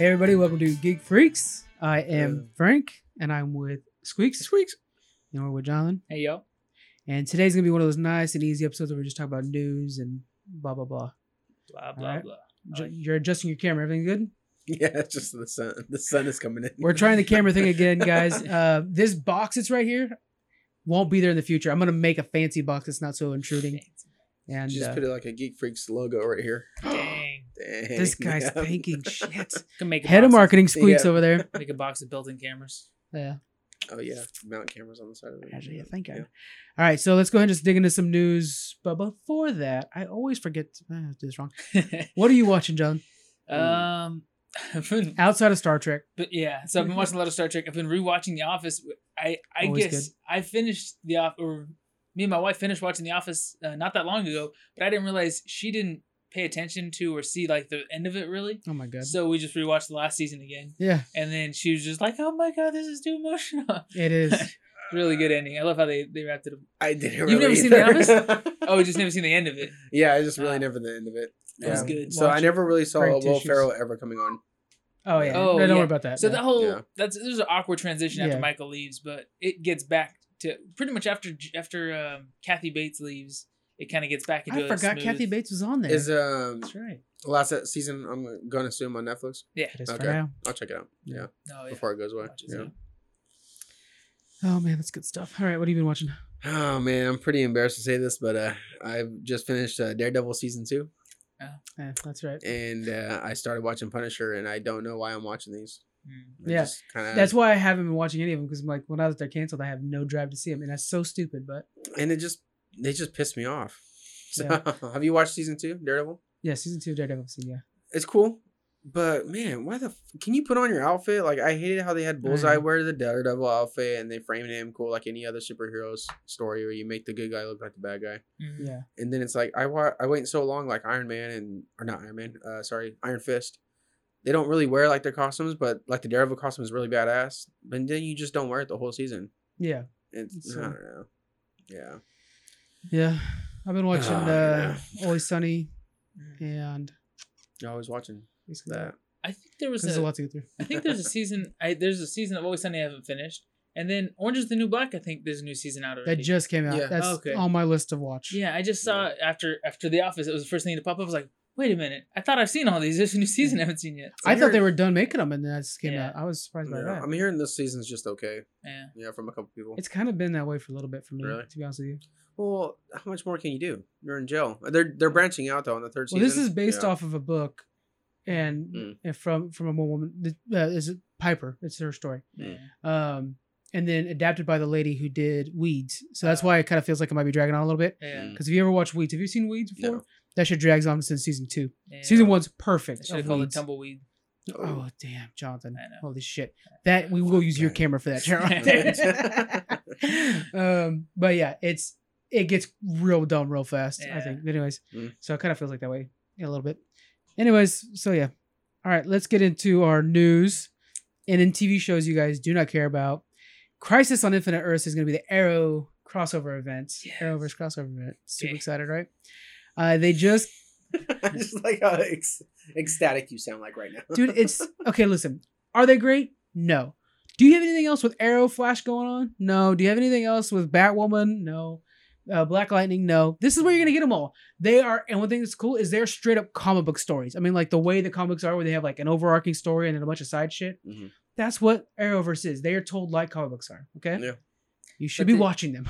Hey everybody, welcome to Geek Freaks. I am Frank, and I'm with Squeaks. Squeaks. And we're with John. Hey yo. And today's gonna be one of those nice and easy episodes where we just talk about news and blah blah blah. Blah blah right. Blah. You're adjusting your camera. Everything good? Yeah, it's just the sun. The sun is coming in. We're trying the camera thing again, guys. This box that's right here won't be there in the future. I'm gonna make a fancy box that's not so intruding. And just put it like a Geek Freaks logo right here. Dang. This guy's thinking shit. Can make a head of marketing Squeaks over there. Make a box of built-in cameras. Yeah. Oh yeah, mount cameras on the side of it. Actually, I think I. All right, so let's go ahead and just dig into some news. But before that, I always forget to do this wrong. What are you watching, John? Outside of Star Trek. But yeah, so I've been watching a lot of Star Trek. I've been rewatching The Office. I guess good. I finished The Office, or me and my wife finished watching The Office not that long ago, but I didn't realize she didn't pay attention to or see like the end of it really. Oh my god. So we just rewatched the last season again. Yeah. And then she was just like, oh my god, this is too emotional. It is. Really good ending. I love how they wrapped it up. I didn't really. You've never seen The Office? Oh, you just never seen the end of it. Yeah, I just really never the end of it. It was good. So I never really saw Will Ferrell ever coming on. Oh yeah. Oh, no, don't worry about that. So the whole there's an awkward transition after Michael leaves, but it gets back to pretty much after Kathy Bates leaves. It kind of gets back into. I forgot Kathy Bates was on there. That's right. Last season, I'm gonna assume on Netflix. Yeah, it is okay. For now. I'll check it out. Yeah. Oh, yeah. Before it goes away. Yeah. Oh man, that's good stuff. All right, what have you been watching? Oh man, I'm pretty embarrassed to say this, but I've just finished Daredevil season 2. Oh, yeah, that's right. And I started watching Punisher, and I don't know why I'm watching these. That's why I haven't been watching any of them because I'm like, well, now that they're canceled, I have no drive to see them, and that's so stupid. But and it just. They just pissed me off. So, have you watched season 2, Daredevil? Yeah, season 2 of Daredevil. It's cool, but man, why the can you put on your outfit? Like I hated how they had Bullseye wear the Daredevil outfit and they framed him cool like any other superhero's story where you make the good guy look like the bad guy. Mm-hmm. Yeah, and then it's like I waited so long like Iron Fist. They don't really wear like their costumes, but like the Daredevil costume is really badass. But then you just don't wear it the whole season. Yeah, I don't know. Yeah. Yeah, I've been watching Always Sunny, and I was watching that. I think there's a lot to get through. I think there's a season of Always Sunny I haven't finished, and then Orange is the New Black. I think there's a new season out already. That just came out. Yeah. That's on my list to watch. Yeah, I just saw it after The Office. It was the first thing to pop up. I was like, wait a minute, I thought I've seen all these. There's a new season I haven't seen yet. So I thought they were done making them, and that just came out. I was surprised by that. I'm hearing this season's just okay. Yeah, from a couple people. It's kind of been that way for a little bit for me, to be honest with you. Well, how much more can you do? You're in jail. They're branching out though in the third season. Well, this is based off of a book, and from a woman. Is Piper? It's her story, and then adapted by the lady who did Weeds. So that's why it kind of feels like it might be dragging on a little bit. Because if you ever watched Weeds, have you seen Weeds before? No. That shit drags on since season 2. Yeah. Season 1's perfect. Should have called it Tumbleweed. Oh damn, Jonathan! Holy shit! That we will use your camera for that, Cheryl. But yeah, it gets real dumb real fast. I think. Anyways, so it kind of feels like that way a little bit. Anyways, so yeah. All right, let's get into our news, and in TV shows you guys do not care about. Crisis on Infinite Earths is going to be the Arrow crossover event. Yes. Arrowverse crossover event. Super excited, right? They just. I just like how ecstatic you sound like right now, dude. It's okay. Listen, are they great? No. Do you have anything else with Arrow, Flash going on? No. Do you have anything else with Batwoman? No. Black Lightning? No. This is where you're gonna get them all. They are, and one thing that's cool is they're straight up comic book stories. I mean, like the way the comics are, where they have like an overarching story and then a bunch of side shit. Mm-hmm. That's what Arrowverse is. They are told like comic books are. Okay. Yeah. You should be watching them.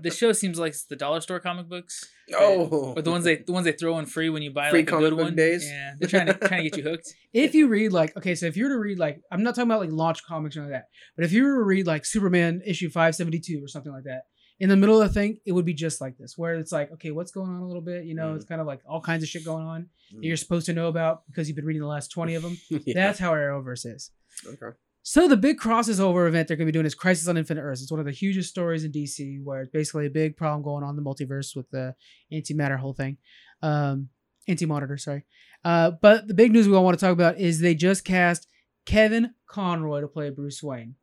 The show seems like the dollar store comic books. Or the ones they throw in free when you buy free like comic a good book one. Days. Yeah, they're trying to get you hooked. If you read like if you were to read like I'm not talking about like launch comics or like that, but if you were to read like Superman issue 572 or something like that, in the middle of the thing, it would be just like this, where it's like, okay, what's going on a little bit? You know, it's kind of like all kinds of shit going on that you're supposed to know about because you've been reading the last 20 of them. That's how Arrowverse is. Okay. So the big crossover event they're going to be doing is Crisis on Infinite Earths. It's one of the hugest stories in DC, where it's basically a big problem going on in the multiverse with the anti-matter whole thing. Anti-monitor, sorry. But the big news we all want to talk about is they just cast Kevin Conroy to play Bruce Wayne.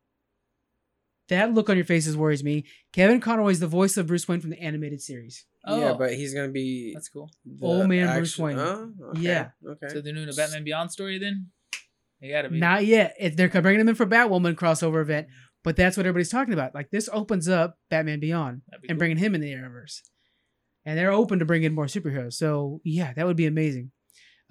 That look on your faces worries me. Kevin Conroy is the voice of Bruce Wayne from the animated series. Oh. Yeah, but he's going to be... That's cool. Old man Bruce Wayne. Oh, okay. Yeah. Okay. So they're doing a Batman Beyond story then? You gotta be. Not yet. They're bringing him in for Batwoman crossover event, but that's what everybody's talking about. Like, this opens up Batman Beyond and bringing him in the Arrowverse. And they're open to bring in more superheroes. So, yeah, that would be amazing.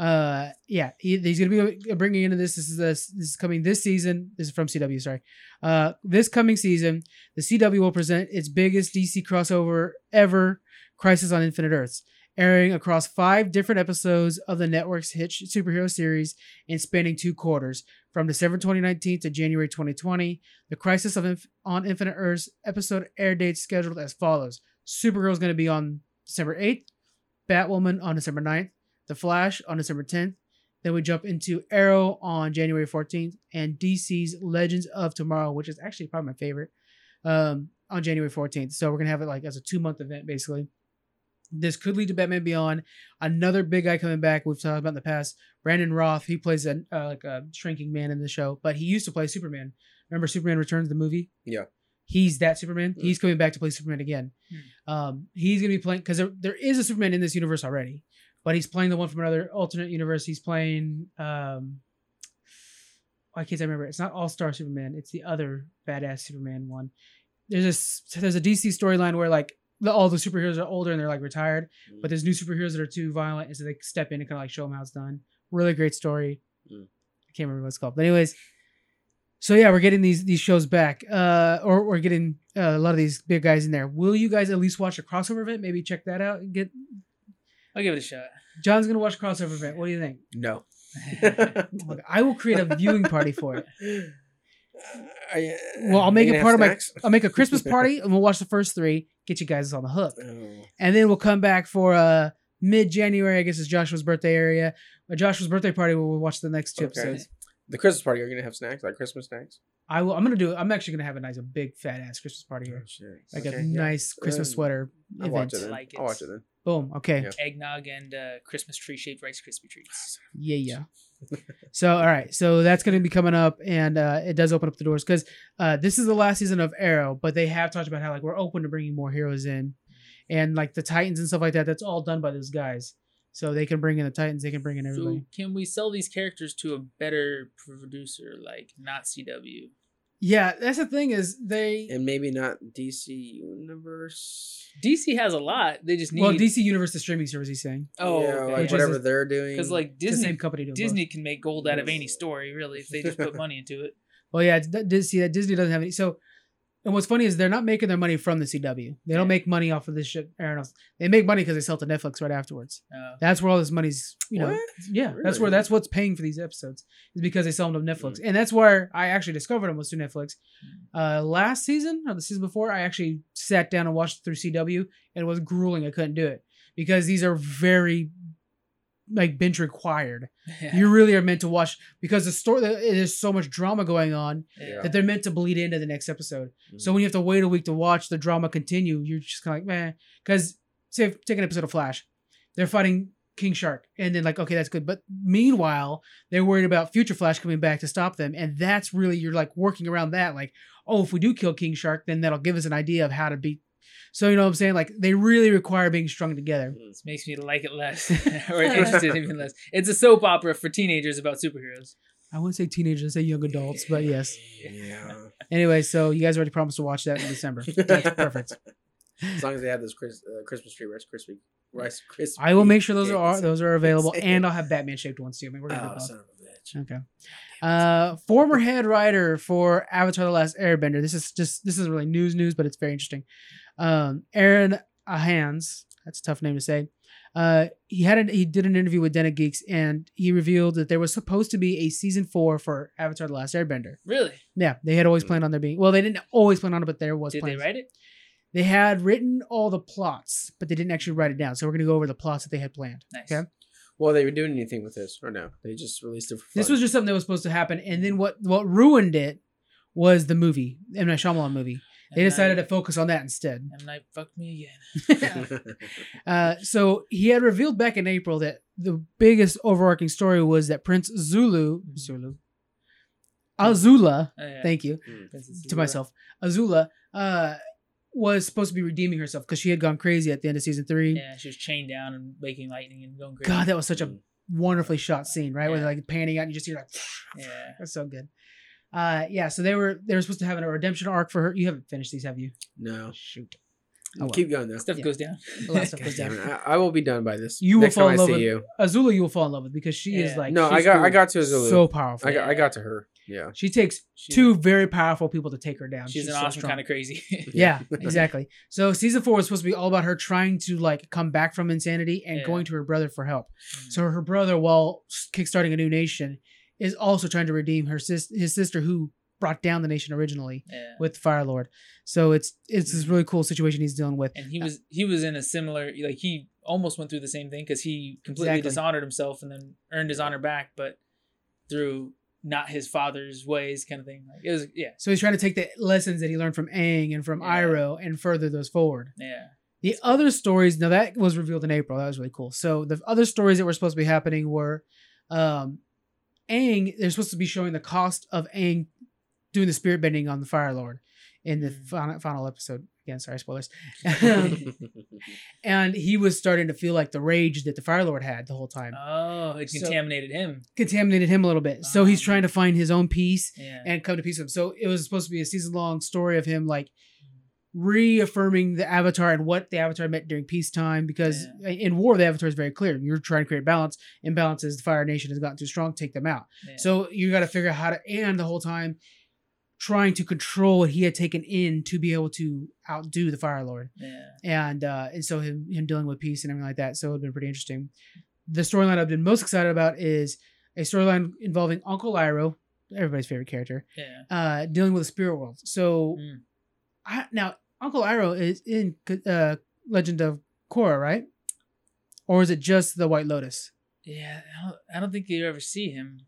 Yeah, he's going to be bringing into this. This is coming this season. This is from CW, sorry. This coming season, the CW will present its biggest DC crossover ever, Crisis on Infinite Earths, airing across 5 different episodes of the network's hit superhero series and spanning 2 quarters. From December 2019 to January 2020, the Crisis on Infinite Earths episode air dates scheduled as follows. Supergirl's going to be on December 8th, Batwoman on December 9th, The Flash on December 10th. Then we jump into Arrow on January 14th and DC's Legends of Tomorrow, which is actually probably my favorite, on January 14th. So we're going to have it like as a 2-month event, basically. This could lead to Batman Beyond. Another big guy coming back we've talked about in the past, Brandon Roth. He plays a shrinking man in the show, but he used to play Superman. Remember Superman Returns, the movie? Yeah. He's that Superman. He's coming back to play Superman again. He's going to be playing, because there is a Superman in this universe already, but he's playing the one from another alternate universe. He's playing, I can't remember. It's not All-Star Superman. It's the other badass Superman one. There's a DC storyline where like all the superheroes are older and they're like retired, but there's new superheroes that are too violent, and so they step in and kind of like show them how it's done. Really great story. I can't remember what it's called, but anyways. So yeah, we're getting these shows back, or we're getting a lot of these big guys in there. Will you guys at least watch a crossover event? Maybe check that out and get. I'll give it a shot. John's gonna watch a crossover event. What do you think? No. Look, I will create a viewing party for it. Well, I'll make it part of my. I'll make a Christmas party, and we'll watch the first 3. Get you guys on the hook, and then we'll come back for mid-January. I guess it's Joshua's birthday area. A Joshua's birthday party where we'll watch the next 2 episodes. The Christmas party, are you gonna have snacks, like Christmas snacks? I will. I'm actually gonna have a big fat ass Christmas party here, a nice Christmas sweater. I'll watch it then. I'll watch it then. Boom. Okay. Yeah. Eggnog and Christmas tree shaped Rice Krispie treats. Yeah. So all right. So that's gonna be coming up, and it does open up the doors because this is the last season of Arrow, but they have talked about how like we're open to bringing more heroes in, and like the Titans and stuff like that. That's all done by those guys. So they can bring in the Titans. They can bring in everybody. So can we sell these characters to a better producer, like not CW? Yeah, that's the thing is they... And maybe not DC Universe. DC has a lot. They just need... Well, DC Universe, the streaming service, he's saying. Oh, yeah, okay. Like whatever they're doing. Because like Disney can make gold out of any story, really, if they just put money into it. Well, yeah, Disney doesn't have any... So, and what's funny is they're not making their money from the CW. They don't make money off of this shit. They make money because they sell to Netflix right afterwards. That's where all this money's, you know. Yeah, really? That's what's paying for these episodes is because they sell them to Netflix. And that's where I actually discovered them was through Netflix. Last season or the season before, I actually sat down and watched through CW, and it was grueling. I couldn't do it because these are very like binge required. Yeah. You really are meant to watch because the story, there's so much drama going on that they're meant to bleed into the next episode. So when you have to wait a week to watch the drama continue, you're just kind of like, man, because say take an episode of Flash, they're fighting King Shark, and then like, okay, that's good, but meanwhile they're worried about future Flash coming back to stop them, and that's really, you're like working around that, like, oh, if we do kill King Shark, then that'll give us an idea of how to beat. So, you know what I'm saying? Like, they really require being strung together. This makes me like it less, or interested even less. It's a soap opera for teenagers about superheroes. I wouldn't say teenagers, I say young adults, but yes. Yeah. Anyway, so you guys already promised to watch that in December. That's perfect. As long as they have those Christmas tree Rice Krispie. I will make sure those are available, and I'll have Batman shaped ones too. I mean, we're gonna son of a bitch. Okay. Former head writer for Avatar: The Last Airbender. This is really news, but it's very interesting. Aaron Ahans, that's a tough name to say. He did an interview with Den of Geeks, and he revealed that there was supposed to be a season 4 for Avatar: The Last Airbender. Really? Yeah, they had always planned on there being. Well, they didn't always plan on it, but there was. Did plans. They write it? They had written all the plots, but they didn't actually write it down. So we're gonna go over the plots that they had planned. Nice. Okay. Well, they were doing anything with this, or no? They just released it for fun. This was just something that was supposed to happen, and then what ruined it was the movie, M. Night Shyamalan movie. They decided to focus on that instead. M. Night fucked me again. So he had revealed back in April that the biggest overarching story was that Prince Azula, thank you, to myself, Azula, was supposed to be redeeming herself because she had gone crazy at the end of season 3. Yeah, she was chained down and making lightning and going crazy. God, that was such a wonderfully shot scene, right? Yeah. Where they're like panning out and you just hear like, yeah, that's so good. Yeah, so they were supposed to have a redemption arc for her. You haven't finished these, have you? No. Shoot. Oh, well. Keep going though. Stuff goes down. A lot of stuff goes down. I will be done by this. You next will fall in love with you. Azula. You will fall in love with because she is like I got to Azula. So powerful. I got to her. Yeah. She takes two very powerful people to take her down. She's an awesome kind of crazy. Yeah, exactly. So season 4 was supposed to be all about her trying to like come back from insanity and going to her brother for help. Mm-hmm. So her brother, while kickstarting a new nation, is also trying to redeem her his sister who brought down the nation originally with Fire Lord. So it's this really cool situation he's dealing with. And he was in a similar, like he almost went through the same thing because he completely dishonored himself and then earned his honor back, but through not his father's ways kind of thing. Like it was, so he's trying to take the lessons that he learned from Aang and from Iroh and further those forward. Yeah. The other stories, now that was revealed in April. That was really cool. So the other stories that were supposed to be happening were Aang, they're supposed to be showing the cost of Aang doing the spirit bending on the Fire Lord in the final episode. Again, sorry, spoilers. And he was starting to feel like the rage that the Fire Lord had the whole time. Oh, it contaminated him. Contaminated him a little bit. So he's trying to find his own peace and come to peace with him. So it was supposed to be a season-long story of him like reaffirming the Avatar and what the Avatar meant during peacetime, because in war the Avatar is very clear. You're trying to create balance. Imbalances, the Fire Nation has gotten too strong, take them out. Yeah. So you got to figure out how to, and the whole time trying to control what he had taken in to be able to outdo the Fire Lord. Yeah. And so him dealing with peace and everything like that. So it'd been pretty interesting. The storyline I've been most excited about is a storyline involving Uncle Iroh, everybody's favorite character, dealing with the spirit world. So now Uncle Iroh is in Legend of Korra, right? Or is it just the White Lotus? Yeah, I don't think you ever see him.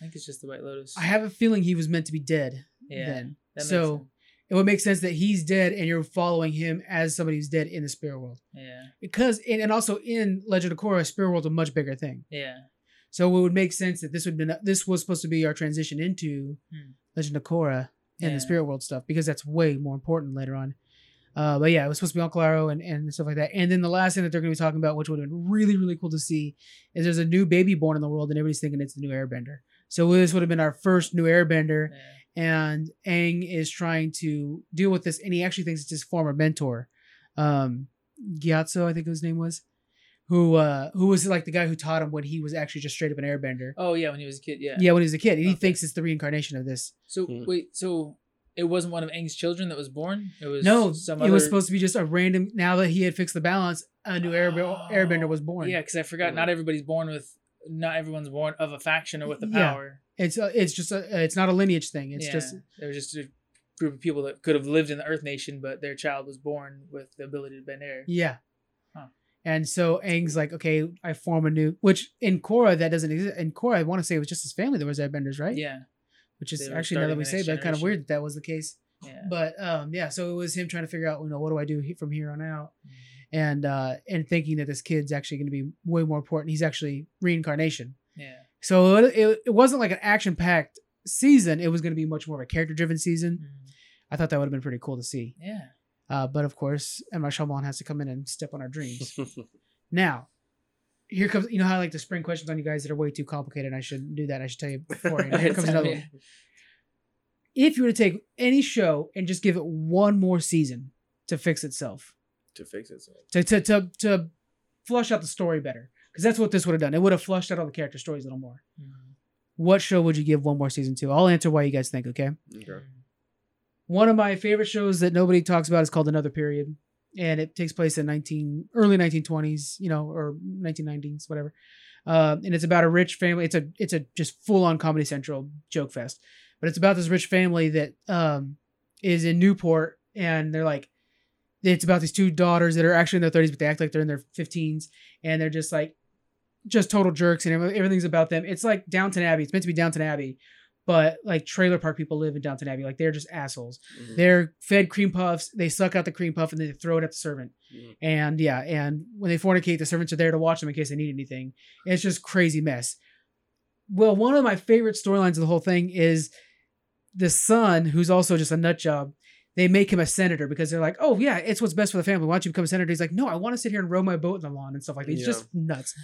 I think it's just the White Lotus. I have a feeling he was meant to be dead then. So it would make sense that he's dead and you're following him as somebody who's dead in the spirit world. Yeah. Because, and also in Legend of Korra, spirit world's a much bigger thing. Yeah. So it would make sense that this was supposed to be our transition into Legend of Korra and the spirit world stuff, because that's way more important later on. But yeah, it was supposed to be Uncle Iroh and stuff like that. And then the last thing that they're going to be talking about, which would have been really, really cool to see, is there's a new baby born in the world and everybody's thinking it's the new Airbender. So this would have been our first new Airbender, and Aang is trying to deal with this, and he actually thinks it's his former mentor, Gyatso, I think his name was, who was like the guy who taught him when he was actually just straight up an Airbender. Oh yeah, when he was a kid. Yeah. Yeah, when he was a kid, and he thinks it's the reincarnation of this. So wait, so it wasn't one of Aang's children that was born? It was it was supposed to be just a random. Now that he had fixed the balance, a new Airbender was born. Yeah, because I forgot. Not everybody's born with. Not everyone's born of a faction or with the power. It's just it's not a lineage thing. It's just there was just a group of people that could have lived in the Earth Nation, but their child was born with the ability to bend air. Yeah. Huh. And so Aang's like, okay, I form a new, which in Korra that doesn't exist. In Korra, I want to say it was just his family that was airbenders, right? Yeah. Which is actually, now that we say that, kind of weird that was the case. Yeah. But so it was him trying to figure out, what do I do from here on out? And thinking that this kid's actually going to be way more important. He's actually reincarnation. Yeah. So it wasn't like an action-packed season. It was going to be much more of a character-driven season. Mm. I thought that would have been pretty cool to see. Yeah. But of course, M. Night Shyamalan has to come in and step on our dreams. Now, here comes, how I like to spring questions on you guys that are way too complicated. And I shouldn't do that. I should tell you before. Here comes another one. If you were to take any show and just give it one more season to fix itself. To flush out the story better, because that's what this would have done. It would have flushed out all the character stories a little more. Mm-hmm. What show would you give one more season to? I'll answer why you guys think. Okay. One of my favorite shows that nobody talks about is called Another Period, and it takes place in early 1920s, or 1990s, whatever. And it's about a rich family. It's a just full on Comedy Central joke fest, but it's about this rich family that is in Newport, and they're like. It's about these two daughters that are actually in their 30s, but they act like they're in their 15s, and they're just like, just total jerks, and everything's about them. It's like Downton Abbey. It's meant to be Downton Abbey, but like trailer park people live in Downton Abbey. Like they're just assholes. Mm-hmm. They're fed cream puffs. They suck out the cream puff and then they throw it at the servant. Mm-hmm. And when they fornicate, the servants are there to watch them in case they need anything. It's just crazy mess. Well, one of my favorite storylines of the whole thing is the son, who's also just a nut job, they make him a senator because they're like, oh yeah, it's what's best for the family. Why don't you become a senator? He's like, no, I want to sit here and row my boat in the lawn and stuff like that. He's just nuts.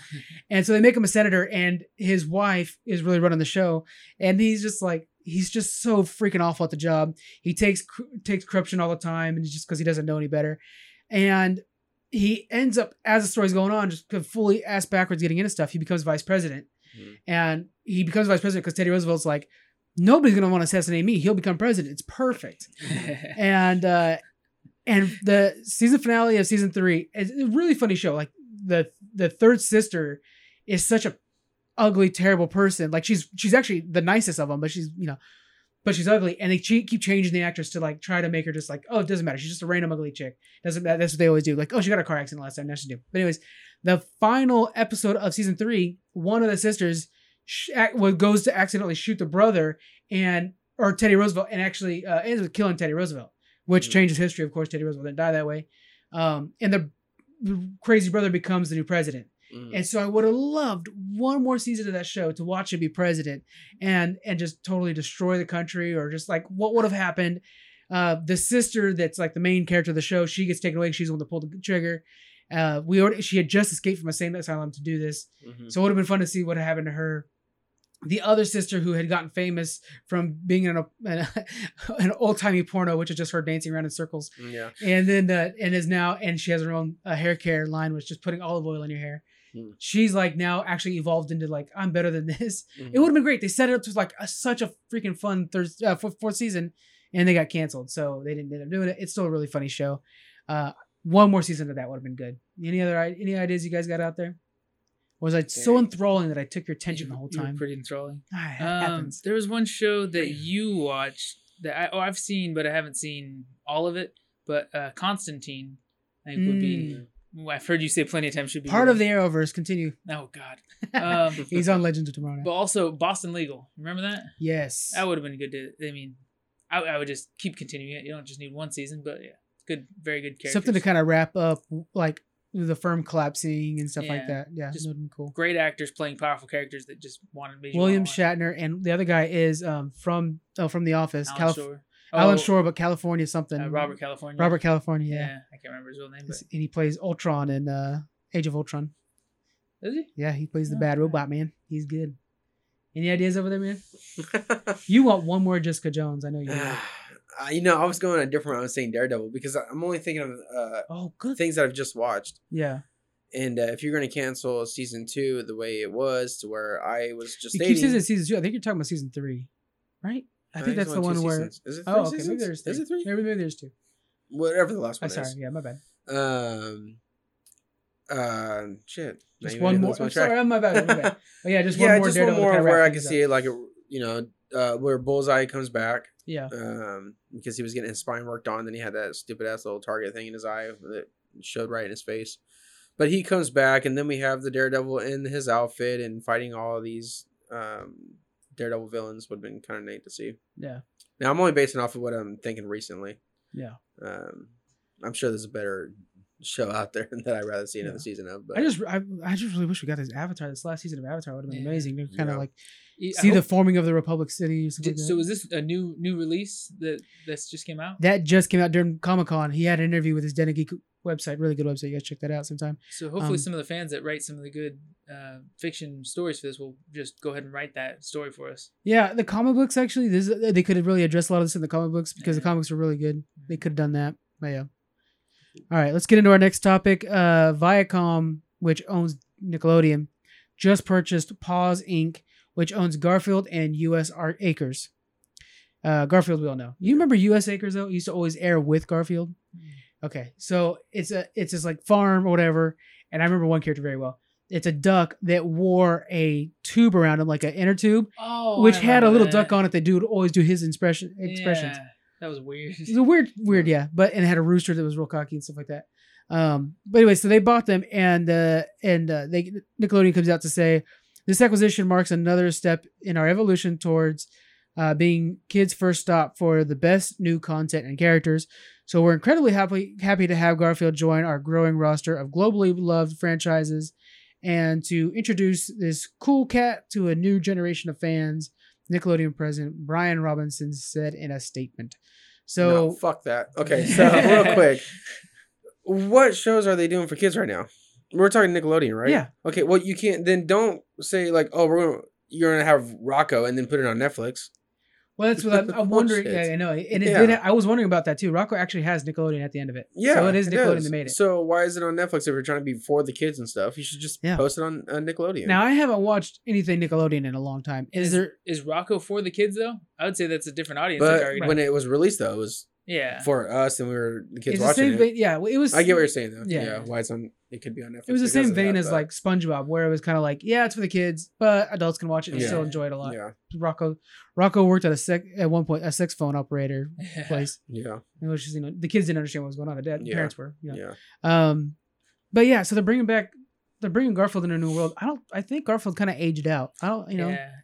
And so they make him a senator, and his wife is really running the show. And he's just like, he's just so freaking awful at the job. He takes corruption all the time, and just because he doesn't know any better. And he ends up, as the story's going on, just fully ass backwards getting into stuff. He becomes vice president. Mm-hmm. And he becomes vice president because Teddy Roosevelt's like, nobody's going to want to assassinate me. He'll become president. It's perfect. And the season finale of season 3 is a really funny show. Like the third sister is such a ugly, terrible person. Like she's actually the nicest of them, but she's ugly. And they keep changing the actress to like try to make her just like, oh, it doesn't matter. She's just a random ugly chick. Doesn't matter. That's what they always do. Like, oh, she got a car accident last time. Now she's new. But anyways, the final episode of season 3, one of the sisters goes to accidentally shoot the brother or Teddy Roosevelt, and actually ends up killing Teddy Roosevelt, which changes history. Of course, Teddy Roosevelt didn't die that way. And the crazy brother becomes the new president. And so I would have loved one more season of that show to watch him be president and just totally destroy the country, or just like what would have happened. The sister that's like the main character of the show, she gets taken away. She's the one to pull the trigger. She had just escaped from a same asylum to do this. Mm-hmm. So it would have been fun to see what happened to her. The other sister who had gotten famous from being in an old-timey porno, which is just her dancing around in circles. Yeah. And then she has her own hair care line, which is just putting olive oil in your hair. Mm. She's like now actually evolved into like, I'm better than this. Mm-hmm. It would have been great. They set it up to like such a freaking fun fourth season, and they got canceled. So they didn't end up doing it. It's still a really funny show. One more season of that would have been good. Any ideas you guys got out there? Or was I so enthralling that I took your attention the whole time? You were pretty enthralling. Happens. There was one show that you watched that I've seen, but I haven't seen all of it. But Constantine, I think, would be. I've heard you say plenty of times. Should be part of the Arrowverse. Continue. Oh God. He's on Legends of Tomorrow. But also Boston Legal. Remember that? Yes. That would have been good. I would just keep continuing it. You don't just need one season, but yeah, good, very good characters. Something to kind of wrap up, like the firm collapsing and stuff like that. Yeah, just cool. Great actors playing powerful characters that just wanted me. William Shatner, and the other guy is from The Office. Shore. Alan Shore, but California something. Robert California. Yeah. I can't remember his real name. But... And he plays Ultron in Age of Ultron. Does he? Yeah, he plays the bad robot man. He's good. Any ideas over there, man? You want one more Jessica Jones? I know you do. I was going a different route. I was saying Daredevil because I'm only thinking of things that I've just watched. Yeah. And if you're going to cancel season 2 the way it was, to where I was just stating... You keep saying season 2. I think you're talking about season 3, right? I think that's the one where... Seasons. Is it 3 seasons? Maybe there's 3. Is it 3? Maybe there's 2. Whatever the last one is. Sorry. Yeah, my bad. Shit. Just one more. Sorry, my bad. But yeah, just one more. Yeah, just Daredevil, one more where I can see it like, where Bullseye comes back. Yeah. Because he was getting his spine worked on, then he had that stupid ass little target thing in his eye that showed right in his face. But he comes back, and then we have the Daredevil in his outfit and fighting all of these Daredevil villains. Would have been kind of neat to see. Yeah. Now I'm only basing off of what I'm thinking recently. Yeah. I'm sure there's a better show out there that I'd rather see another season of. But I just really wish we got this Avatar. This last season of Avatar would have been amazing. Kind of like see the forming of the Republic City. Or something like that. So is this a new release that just came out? That just came out during Comic-Con. He had an interview with his Den of Geek website. Really good website. You guys check that out sometime. So hopefully some of the fans that write some of the good fiction stories for this will just go ahead and write that story for us. Yeah, the comic books actually. They could have really addressed a lot of this in the comic books because the comics were really good. They could have done that. But yeah. All right, let's get into our next topic. Viacom, which owns Nickelodeon, just purchased Paws Inc., which owns Garfield and U.S. Acres. Garfield, we all know. You remember U.S. Acres though? It used to always air with Garfield. Okay, so it's this like farm or whatever, and I remember one character very well. It's a duck that wore a tube around him, like an inner tube, which had a little duck on it. That dude would always do his expressions. Yeah. That was weird. It was a weird, yeah. But and it had a rooster that was real cocky and stuff like that. But anyway, so they bought them, and Nickelodeon comes out to say this acquisition marks another step in our evolution towards being kids' first stop for the best new content and characters. So we're incredibly happy to have Garfield join our growing roster of globally loved franchises, and to introduce this cool cat to a new generation of fans. Nickelodeon president Brian Robinson said in a statement. So no, fuck that. Okay, so real quick, what shows are they doing for kids right now? We're talking Nickelodeon, right? Yeah. Okay. Well, you can't. Then don't say like, oh, you're gonna have Rocco and then put it on Netflix. Well, that's what I'm wondering. Yeah, I know. And I was wondering about that too. Rocco actually has Nickelodeon at the end of it. Yeah. So it is Nickelodeon that made it. So why is it on Netflix if you're trying to be for the kids and stuff? You should just post it on Nickelodeon. Now, I haven't watched anything Nickelodeon in a long time. Is Rocco for the kids though? I would say that's a different audience. But when it was released though, it was for us and we were the kids watching it. Yeah. It was, I get what you're saying though. Yeah. Why it's on. It could be on Netflix. It was the same vein as like SpongeBob, where it was kind of like, yeah, it's for the kids, but adults can watch it and still enjoy it a lot. Yeah. Rocco worked at at one point a sex phone operator place. Yeah. It was just, the kids didn't understand what was going on. The parents were. Yeah. But yeah, so they're bringing Garfield into a new world. I think Garfield kind of aged out.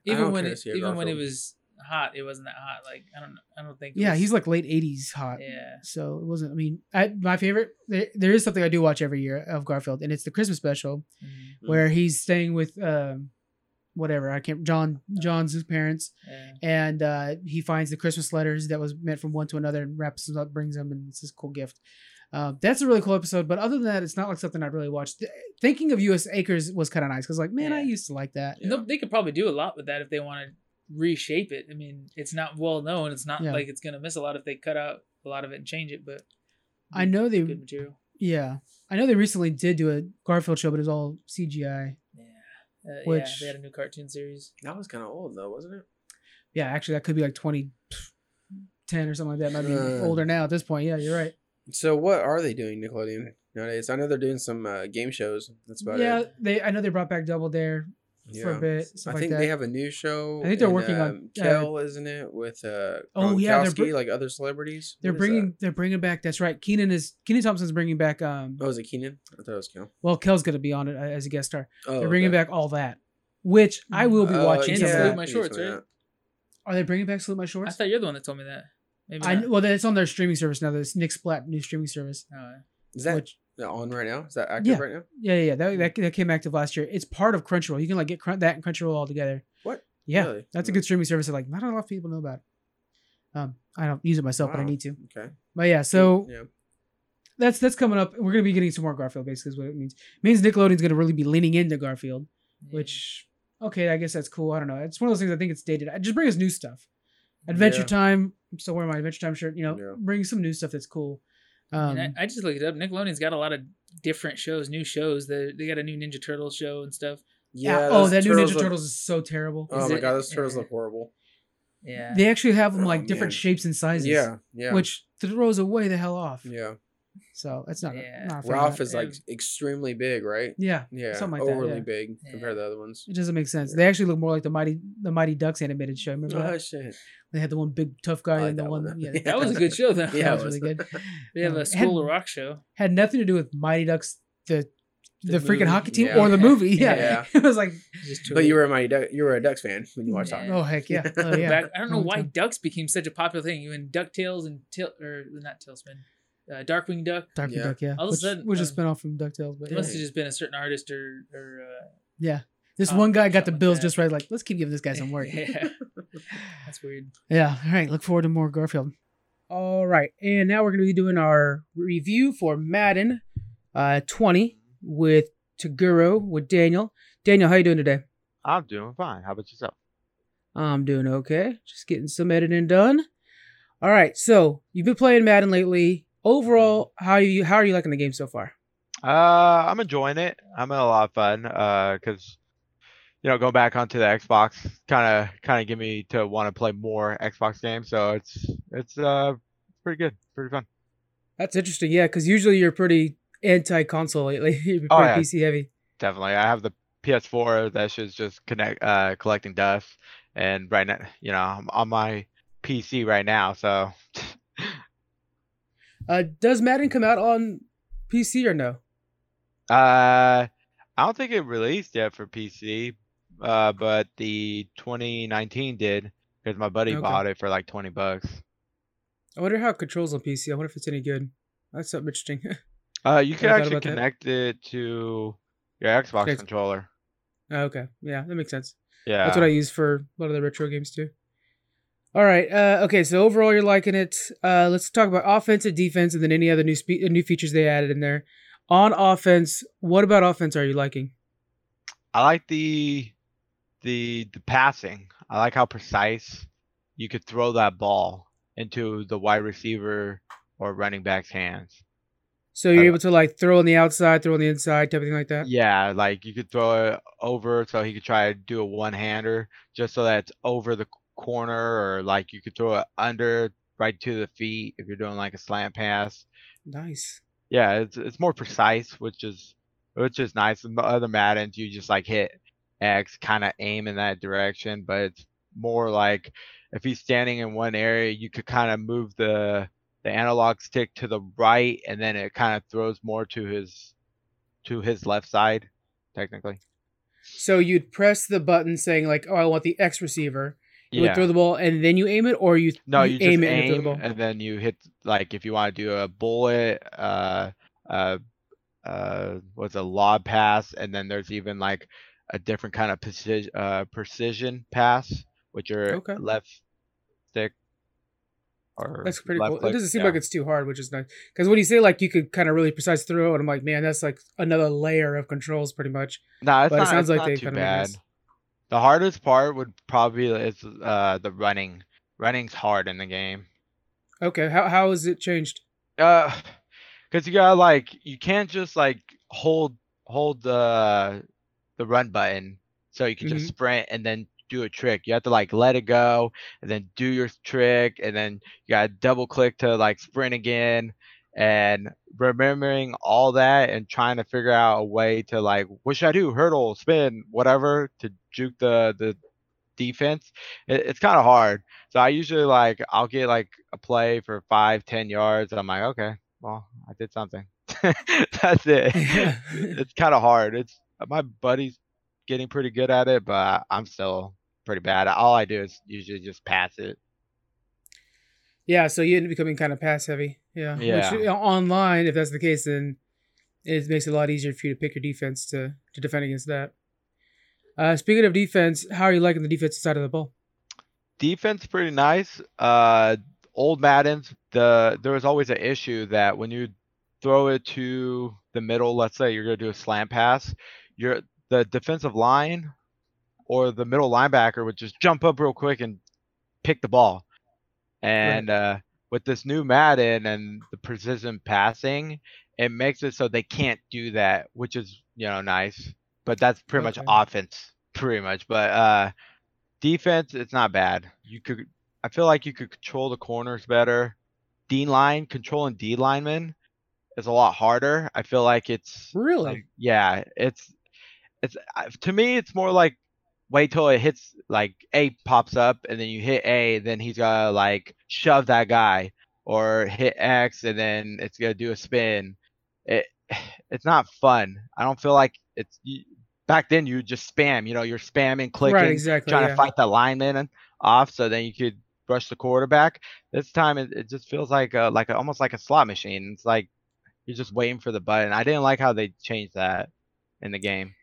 Even when it was hot, it wasn't that hot. Like I don't think. He's like late 80s hot. Yeah. So it wasn't. My favorite. There is something I do watch every year of Garfield, and it's the Christmas special, where he's staying with John's parents, and he finds the Christmas letters that was meant from one to another and wraps them up, brings them, and it's this cool gift. That's a really cool episode, but other than that, it's not like something I really watched. Thinking of U.S. Acres was kind of nice because, I used to like that. Yeah. They could probably do a lot with that if they wanted. Reshape it. It's not well known. It's not like it's gonna miss a lot if they cut out a lot of it and change it. But I know they good material. Yeah, I know they recently did do a Garfield show, but it was all CGI. Yeah, they had a new cartoon series. That was kind of old though, wasn't it? Yeah, actually, that could be like 2010 or something like that. Might be older now at this point. Yeah, you're right. So what are they doing, Nickelodeon nowadays? I know they're doing some game shows. That's about it. I know they brought back Double Dare. For a bit, they have a new show. I think they're working on Kel, isn't it? With like other celebrities. They're bringing back. That's right. Kenan Thompson's bringing back. Oh, is it Kenan? I thought it was Kel. Well, Kel's gonna be on it as a guest star. Oh, they're bringing back all that, which I will be watching. And Salute My Shorts, right? Are they bringing back Salute My Shorts? I thought you're the one that told me that. Maybe it's on their streaming service now. There's Nick Splat new streaming service. Oh, yeah. Is that? That on right now? Is that active right now? Yeah. That came active last year. It's part of Crunchyroll. You can get that and Crunchyroll all together. What? Yeah. Really? That's a good streaming service that not a lot of people know about. I don't use it myself, but I need to. Okay. But yeah, so that's coming up. We're gonna be getting some more Garfield, basically, is what it means. It means Nickelodeon's gonna really be leaning into Garfield, which I guess that's cool. I don't know. It's one of those things. I think it's dated. Just bring us new stuff. Adventure Time. I'm still wearing my Adventure Time shirt. Bring some new stuff that's cool. I just looked it up. Nickelodeon's got a lot of different shows, new shows. They got a new Ninja Turtles show and stuff. Yeah. Oh, that new Ninja Turtles is so terrible. Oh my god, those turtles look horrible. Yeah. They actually have them different shapes and sizes. Yeah. Yeah. Which throws away the hell off. Yeah. So that's not. Yeah. Ralph is extremely big, right? Yeah. Yeah. Something like overly big compared to the other ones. It doesn't make sense. They actually look more like the Mighty Ducks animated show. Remember that? Oh shit. They had the one big tough guy and the one. Yeah, that was a good show though. Yeah, it was really good. They have a School of Rock show. Had nothing to do with Mighty Ducks, the freaking hockey team or the movie. Yeah. It was like. But you were a Mighty Duck. You were a Ducks fan when you watched hockey. Oh heck yeah! Oh, yeah. I don't know why Ducks became such a popular thing. Even DuckTales and not Tailspin. Darkwing Duck. Darkwing Duck, yeah. All of a sudden, which is a spinoff from DuckTales, but it must have just been a certain artist or yeah. This one guy got the bills just right. Like, let's keep giving this guy some work. Yeah, that's weird. Yeah. All right. Look forward to more Garfield. All right, and now we're going to be doing our review for Madden 20 with Taguro with Daniel. Daniel, how you doing today? I'm doing fine. How about yourself? I'm doing okay. Just getting some editing done. All right. So you've been playing Madden lately. Overall, how are you liking the game so far? I'm enjoying it. I'm having a lot of fun because, going back onto the Xbox kind of get me to want to play more Xbox games. So it's pretty good, pretty fun. That's interesting, yeah. Because usually you're pretty anti-console lately. You've been pretty PC heavy. Definitely, I have the PS4. That shit's just collecting dust, and right now, I'm on my PC right now, so. Does Madden come out on PC or no? I don't think it released yet for PC, but the 2019 did because my buddy bought it for like $20. I wonder how it controls on PC. I wonder if it's any good. That's something interesting. You can actually connect it to your Xbox controller. Oh, okay, yeah, that makes sense. Yeah, that's what I use for a lot of the retro games too. All right. Okay. So overall, you're liking it. Let's talk about offense and defense, and then any other new features they added in there. On offense, what about offense are you liking? I like the passing. I like how precise you could throw that ball into the wide receiver or running back's hands. So you're able to like throw on the outside, throw on the inside, type of thing like that? Yeah, like you could throw it over so he could try to do a one-hander just so that it's over the corner, or like you could throw it under right to the feet if you're doing like a slant pass. Nice. Yeah, it's more precise, which is nice. In the other Maddens, you just like hit X, kind of aim in that direction, but it's more like if he's standing in one area, you could kind of move the analog stick to the right, and then it kind of throws more to his left side, technically. So you'd press the button saying like, "Oh, I want the X receiver." You would throw the ball and then you aim it, or you aim it and throw the ball, and then you hit like if you want to do a bullet, what's a lob pass, and then there's even like a different kind of precision pass with your left stick. That's pretty cool. Click. It doesn't seem like it's too hard, which is nice. Because when you say like you could kind of really precise throw, and I'm like, man, that's like another layer of controls, pretty much. It sounds like they kind of bad. The hardest part would probably is the running. Running's hard in the game. Okay, how has it changed? Because you gotta like you can't just like hold the run button, so you can just sprint and then do a trick. You have to like let it go and then do your trick, and then you gotta double click to like sprint again, and remembering all that and trying to figure out a way to like what should I do, hurdle, spin, whatever, to juke the defense. It's kind of hard, so I usually like I'll get like a play for 5-10 yards and I'm like, okay, well I did something. That's it. Yeah. It's kind of hard. It's my buddy's getting pretty good at it, but I'm still pretty bad. All I do is usually just pass it. Yeah, so you end up becoming kind of pass heavy. Yeah. Which, online, if that's the case, then it makes it a lot easier for you to pick your defense to defend against that. Speaking of defense, how are you liking the defensive side of the ball? Defense, pretty nice. Old Maddens, there was always an issue that when you throw it to the middle, let's say you're going to do a slant pass, the defensive line or the middle linebacker would just jump up real quick and pick the ball. And with this new Madden and the precision passing, it makes it so they can't do that, which is, nice. But that's pretty much offense, pretty much. But defense, it's not bad. I feel like you could control the corners better. D-line, controlling D-linemen is a lot harder. I feel like it's... Really? To me, it's more like wait till it hits, like A pops up, and then you hit A, then he's gotta like shove that guy, or hit X, and then it's gonna do a spin. It's not fun. I don't feel like it's back then. You just spam, you're spamming, clicking, right, exactly, trying to fight the lineman off, so then you could rush the quarterback. This time, it just feels like almost like a slot machine. It's like you're just waiting for the button. I didn't like how they changed that in the game.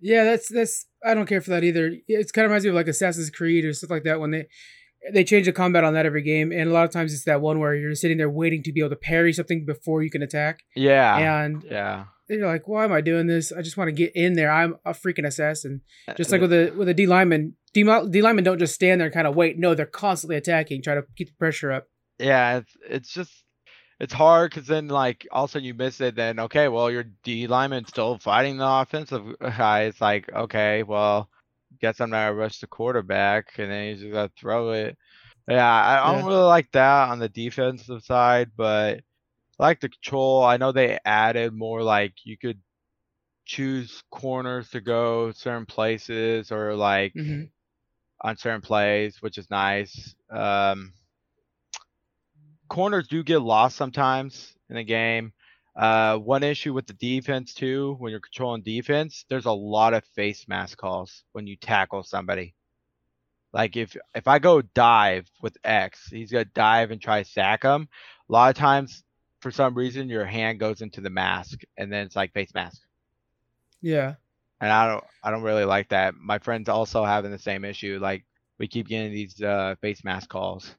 Yeah, that's. I don't care for that either. It kind of reminds me of like Assassin's Creed or stuff like that when they change the combat on that every game, and a lot of times it's that one where you're sitting there waiting to be able to parry something before you can attack. Yeah, and you're like, why am I doing this? I just want to get in there. I'm a freaking assassin. Just like with a D lineman, D linemen don't just stand there and kind of wait. No, they're constantly attacking, trying to keep the pressure up. Yeah, it's just. It's hard because then, like, all of a sudden you miss it. Then, okay, well, your D lineman's still fighting the offensive guy. It's like, okay, well, guess I'm going to rush the quarterback, and then he's just going to throw it. Yeah, I don't really like that on the defensive side, but I like the control. I know they added more, like, you could choose corners to go certain places or, like, on certain plays, which is nice. Corners do get lost sometimes in the game. One issue with the defense, too, when you're controlling defense, there's a lot of face mask calls when you tackle somebody. Like, if I go dive with X, he's going to dive and try to sack him. A lot of times, for some reason, your hand goes into the mask, and then it's like face mask. Yeah. And I don't really like that. My friend's also having the same issue. Like, we keep getting these face mask calls.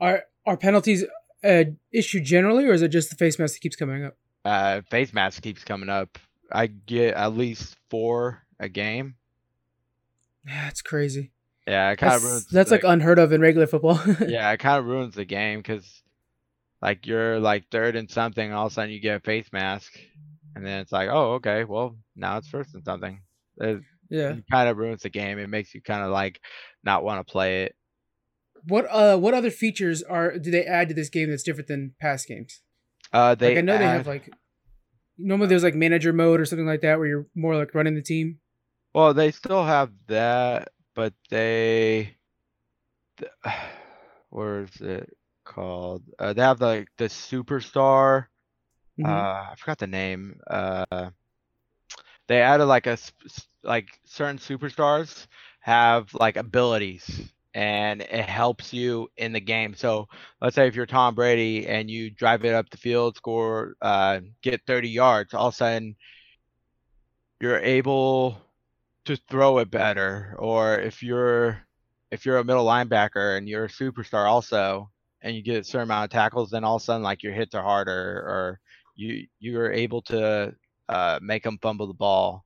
Are penalties an issue generally, or is it just the face mask that keeps coming up? Face mask keeps coming up. I get at least 4 a game. Yeah, that's crazy. Yeah, it kind of ruins. That's like unheard of in regular football. Yeah, it kind of ruins the game because, like, you're like third and something, and all of a sudden you get a face mask, and then it's like, oh, okay, well now it's first and something. It kind of ruins the game. It makes you kind of like not want to play it. What other features do they add to this game that's different than past games? They have like normally there's like manager mode or something like that where you're more like running the team. Well, they still have that, but what is it called? They have like the superstar. Mm-hmm. I forgot the name. They added like certain superstars have like abilities. And it helps you in the game. So let's say if you're Tom Brady and you drive it up the field, score, get 30 yards, all of a sudden you're able to throw it better. Or if you're a middle linebacker and you're a superstar also, and you get a certain amount of tackles, then all of a sudden like your hits are harder, or you're able to make them fumble the ball.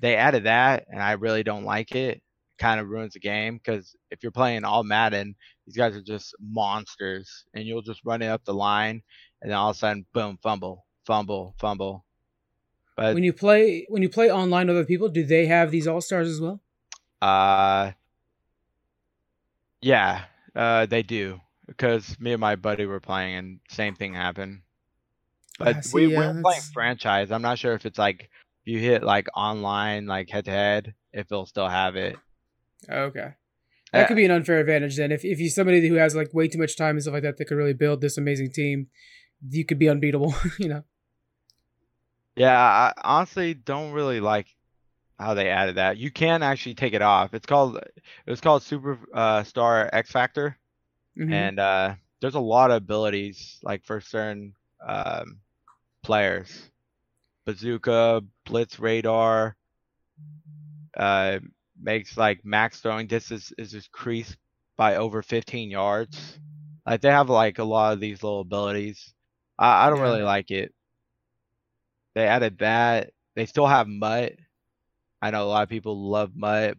They added that, and I really don't like it. Kind of ruins the game because if you're playing all Madden, these guys are just monsters, and you'll just run it up the line, and then all of a sudden, boom, fumble. But when you play online with other people, do they have these all-stars as well? Yeah, they do, because me and my buddy were playing, and same thing happened. But we're playing franchise. I'm not sure if it's like you hit like online, like head-to-head, if they'll still have it. Okay. That could be an unfair advantage then. If you're somebody who has like way too much time and stuff like that could really build this amazing team, you could be unbeatable, you know? Yeah, I honestly don't really like how they added that. You can actually take it off. It was called Super Star X Factor. Mm-hmm. And there's a lot of abilities like for certain players. Bazooka, Blitz Radar, makes like max throwing distance is increased by over 15 yards. Like they have like a lot of these little abilities. I don't really like it. They added that. They still have Mutt. I know a lot of people love Mutt,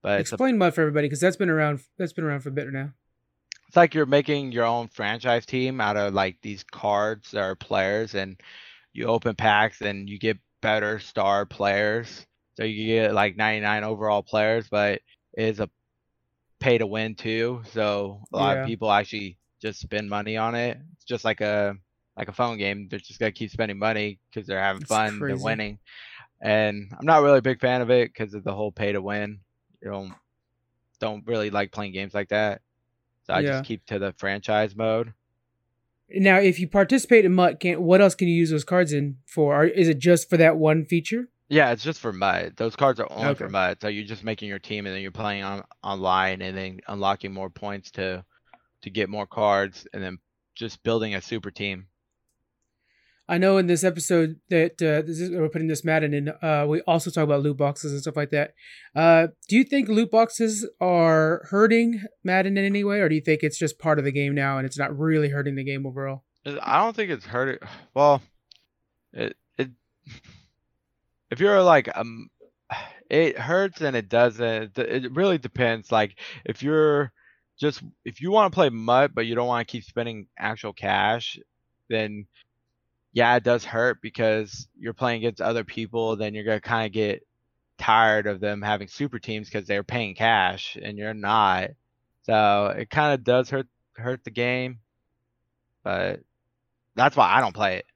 but explain Mutt for everybody because that's been around for a bit now. It's like you're making your own franchise team out of like these cards that are players, and you open packs and you get better star players. So you get like 99 overall players, but it is a pay to win too. So a lot of people actually just spend money on it. It's just like a phone game. They're just going to keep spending money because they're having fun. Crazy. They're winning. And I'm not really a big fan of it because of the whole pay to win. You don't really like playing games like that. So I just keep to the franchise mode. Now, if you participate in Mutt, what else can you use those cards in for? Is it just for that one feature? Yeah, it's just for Mutt. Those cards are only for Mutt. So you're just making your team, and then you're playing online, and then unlocking more points to get more cards, and then just building a super team. I know in this episode that we're putting this Madden in, we also talk about loot boxes and stuff like that. Do you think loot boxes are hurting Madden in any way, or do you think it's just part of the game now, and it's not really hurting the game overall? I don't think it's hurting. Well, it. If you're like, it hurts and it doesn't. It really depends. Like if you want to play Mutt, but you don't want to keep spending actual cash, then yeah, it does hurt because you're playing against other people. Then you're going to kind of get tired of them having super teams because they're paying cash and you're not. So it kind of does hurt the game, but that's why I don't play it.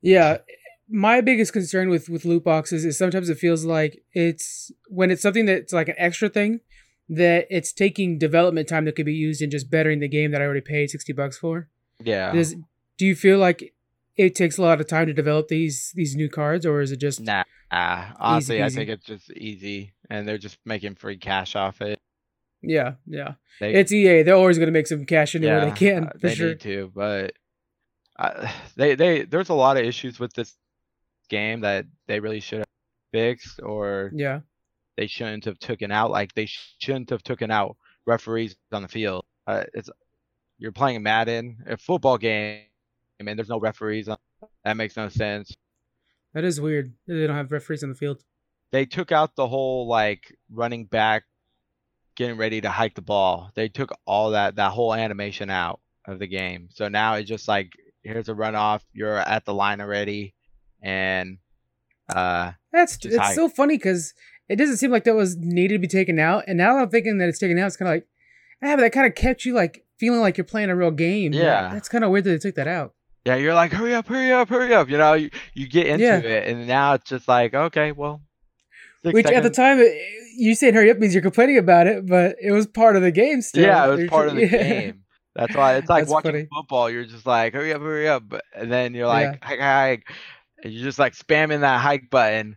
Yeah. My biggest concern with loot boxes is sometimes it feels like when it's something that's like an extra thing, that it's taking development time that could be used in just bettering the game that I already paid $60 for. Yeah. Do you feel like it takes a lot of time to develop these new cards, or is it just honestly, easy? I think it's just easy, and they're just making free cash off it. Yeah, yeah. It's EA. They're always going to make some cash anywhere they can. Need to, but there's a lot of issues with this game that they really should have fixed, or they shouldn't have taken out. Like, they shouldn't have taken out referees on the field. You're playing a Madden, a football game, and there's no referees on. That makes no sense. That is weird. They don't have referees on the field. They took out the whole, like, running back getting ready to hike the ball. They took all that whole animation out of the game. So now it's just like, here's a runoff. You're at the line already. And it's so funny because it doesn't seem like that was needed to be taken out. And now I'm thinking that it's taken out. It's kind of like, but that kind of kept you, like, feeling like you're playing a real game. Yeah. Like, that's kind of weird that they took that out. Yeah, you're like, hurry up. You know, you get into it, and now it's just like, okay, well. At the time, you saying hurry up means you're complaining about it, but it was part of the game still. Yeah, it was part of the game. That's why it's like watching football. You're just like, hurry up. And then you're like, hike. And you're just like spamming that hike button.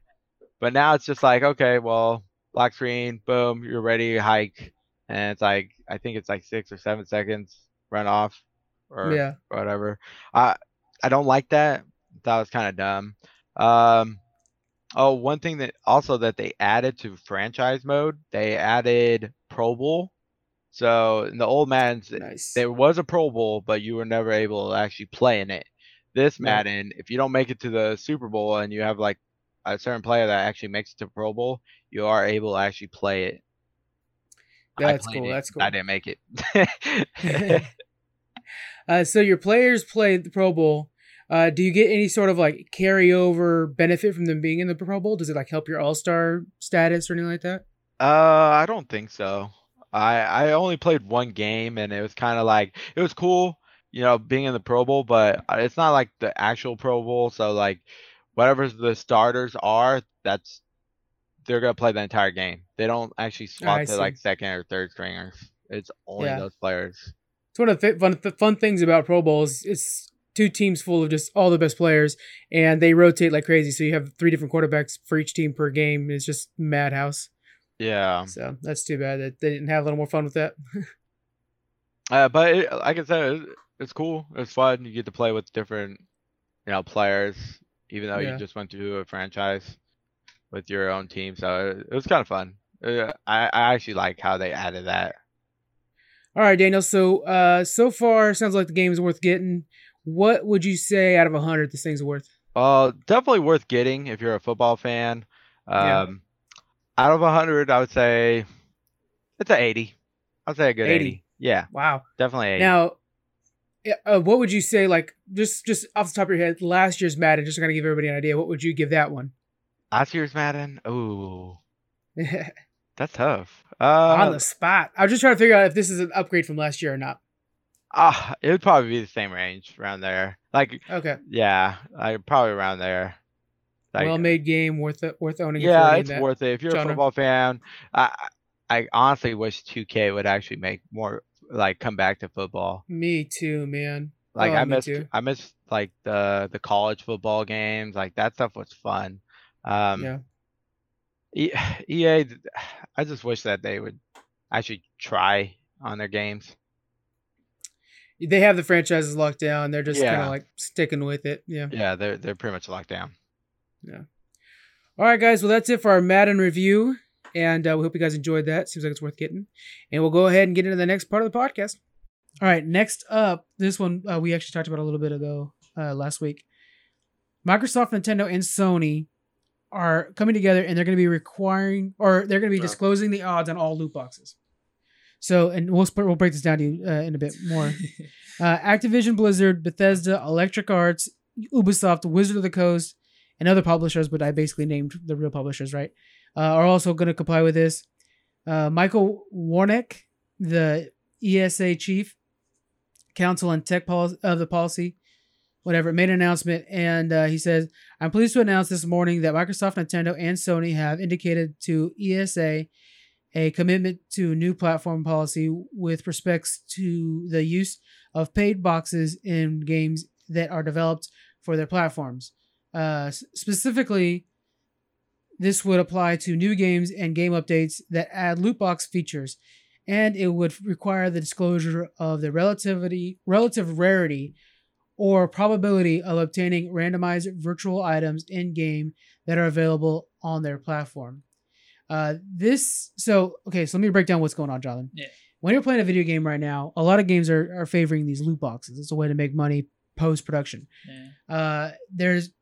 But now it's just like, okay, well, lock screen, boom, you're ready to hike. And it's like, I think it's like 6 or 7 seconds run off. Or whatever. I don't like that. That was kind of dumb. One thing that they added to franchise mode, they added Pro Bowl. So in the old Madden, there was a Pro Bowl, but you were never able to actually play in it. This Madden, if you don't make it to the Super Bowl and you have like a certain player that actually makes it to Pro Bowl, you are able to actually play it. That's cool. I didn't make it. So your players play the Pro Bowl. Do you get any sort of like carryover benefit from them being in the Pro Bowl? Does it like help your All-Star status or anything like that? I don't think so. I only played one game, and it was kind of like, it was cool, you know, being in the Pro Bowl, but it's not like the actual Pro Bowl. So like whatever the starters are, they're going to play the entire game. They don't actually swap to like second or third stringers. It's only those players. It's one of the fun things about Pro Bowls. It's two teams full of just all the best players, and they rotate like crazy. So you have 3 different quarterbacks for each team per game. It's just madhouse. Yeah. So that's too bad that they didn't have a little more fun with that. But like I said, it's cool. It's fun. You get to play with different, players, even though you just went through a franchise with your own team. So it was kind of fun. I actually like how they added that. All right, Daniel. So, so far, sounds like the game is worth getting. What would you say out of 100 this thing's worth? Definitely worth getting if you're a football fan. Out of 100, I would say it's an 80. I'd say a good 80. Yeah. Wow. Definitely 80. Now, what would you say, like, just off the top of your head, last year's Madden, just to kind of give everybody an idea, what would you give that one? Last year's Madden? Ooh. That's tough. On the spot. I was just trying to figure out if this is an upgrade from last year or not. It would probably be the same range around there. Like, okay. Yeah, probably around there. Like, well-made game, worth owning. Yeah, it's worth it. If you're a football fan, I honestly wish 2K would actually make more, like, come back to football. Me too, man. Like, I missed like the college football games. Like, that stuff was fun. Yeah. EA, I just wish that they would actually try on their games. They have the franchises locked down. They're just kind of like sticking with it. Yeah. Yeah, they're pretty much locked down. Yeah. All right, guys. Well, that's it for our Madden review, and we hope you guys enjoyed that. Seems like it's worth getting, and we'll go ahead and get into the next part of the podcast. All right. Next up, this one we actually talked about a little bit ago last week. Microsoft, Nintendo, and Sony are coming together, and they're going to be disclosing the odds on all loot boxes. So, and we'll break this down to you in a bit more. Activision, Blizzard, Bethesda, Electronic Arts, Ubisoft, Wizards of the Coast, and other publishers, but I basically named the real publishers, right? Are also going to comply with this. Michael Warnick, the ESA chief, counsel and tech of the policy, made an announcement, and he says, I'm pleased to announce this morning that Microsoft, Nintendo, and Sony have indicated to ESA a commitment to new platform policy with respects to the use of paid boxes in games that are developed for their platforms. Specifically, this would apply to new games and game updates that add loot box features, and it would require the disclosure of the relative rarity or probability of obtaining randomized virtual items in-game that are available on their platform. So let me break down what's going on, Jonathan. Yeah. When you're playing a video game right now, a lot of games are favoring these loot boxes. It's a way to make money post-production. Yeah.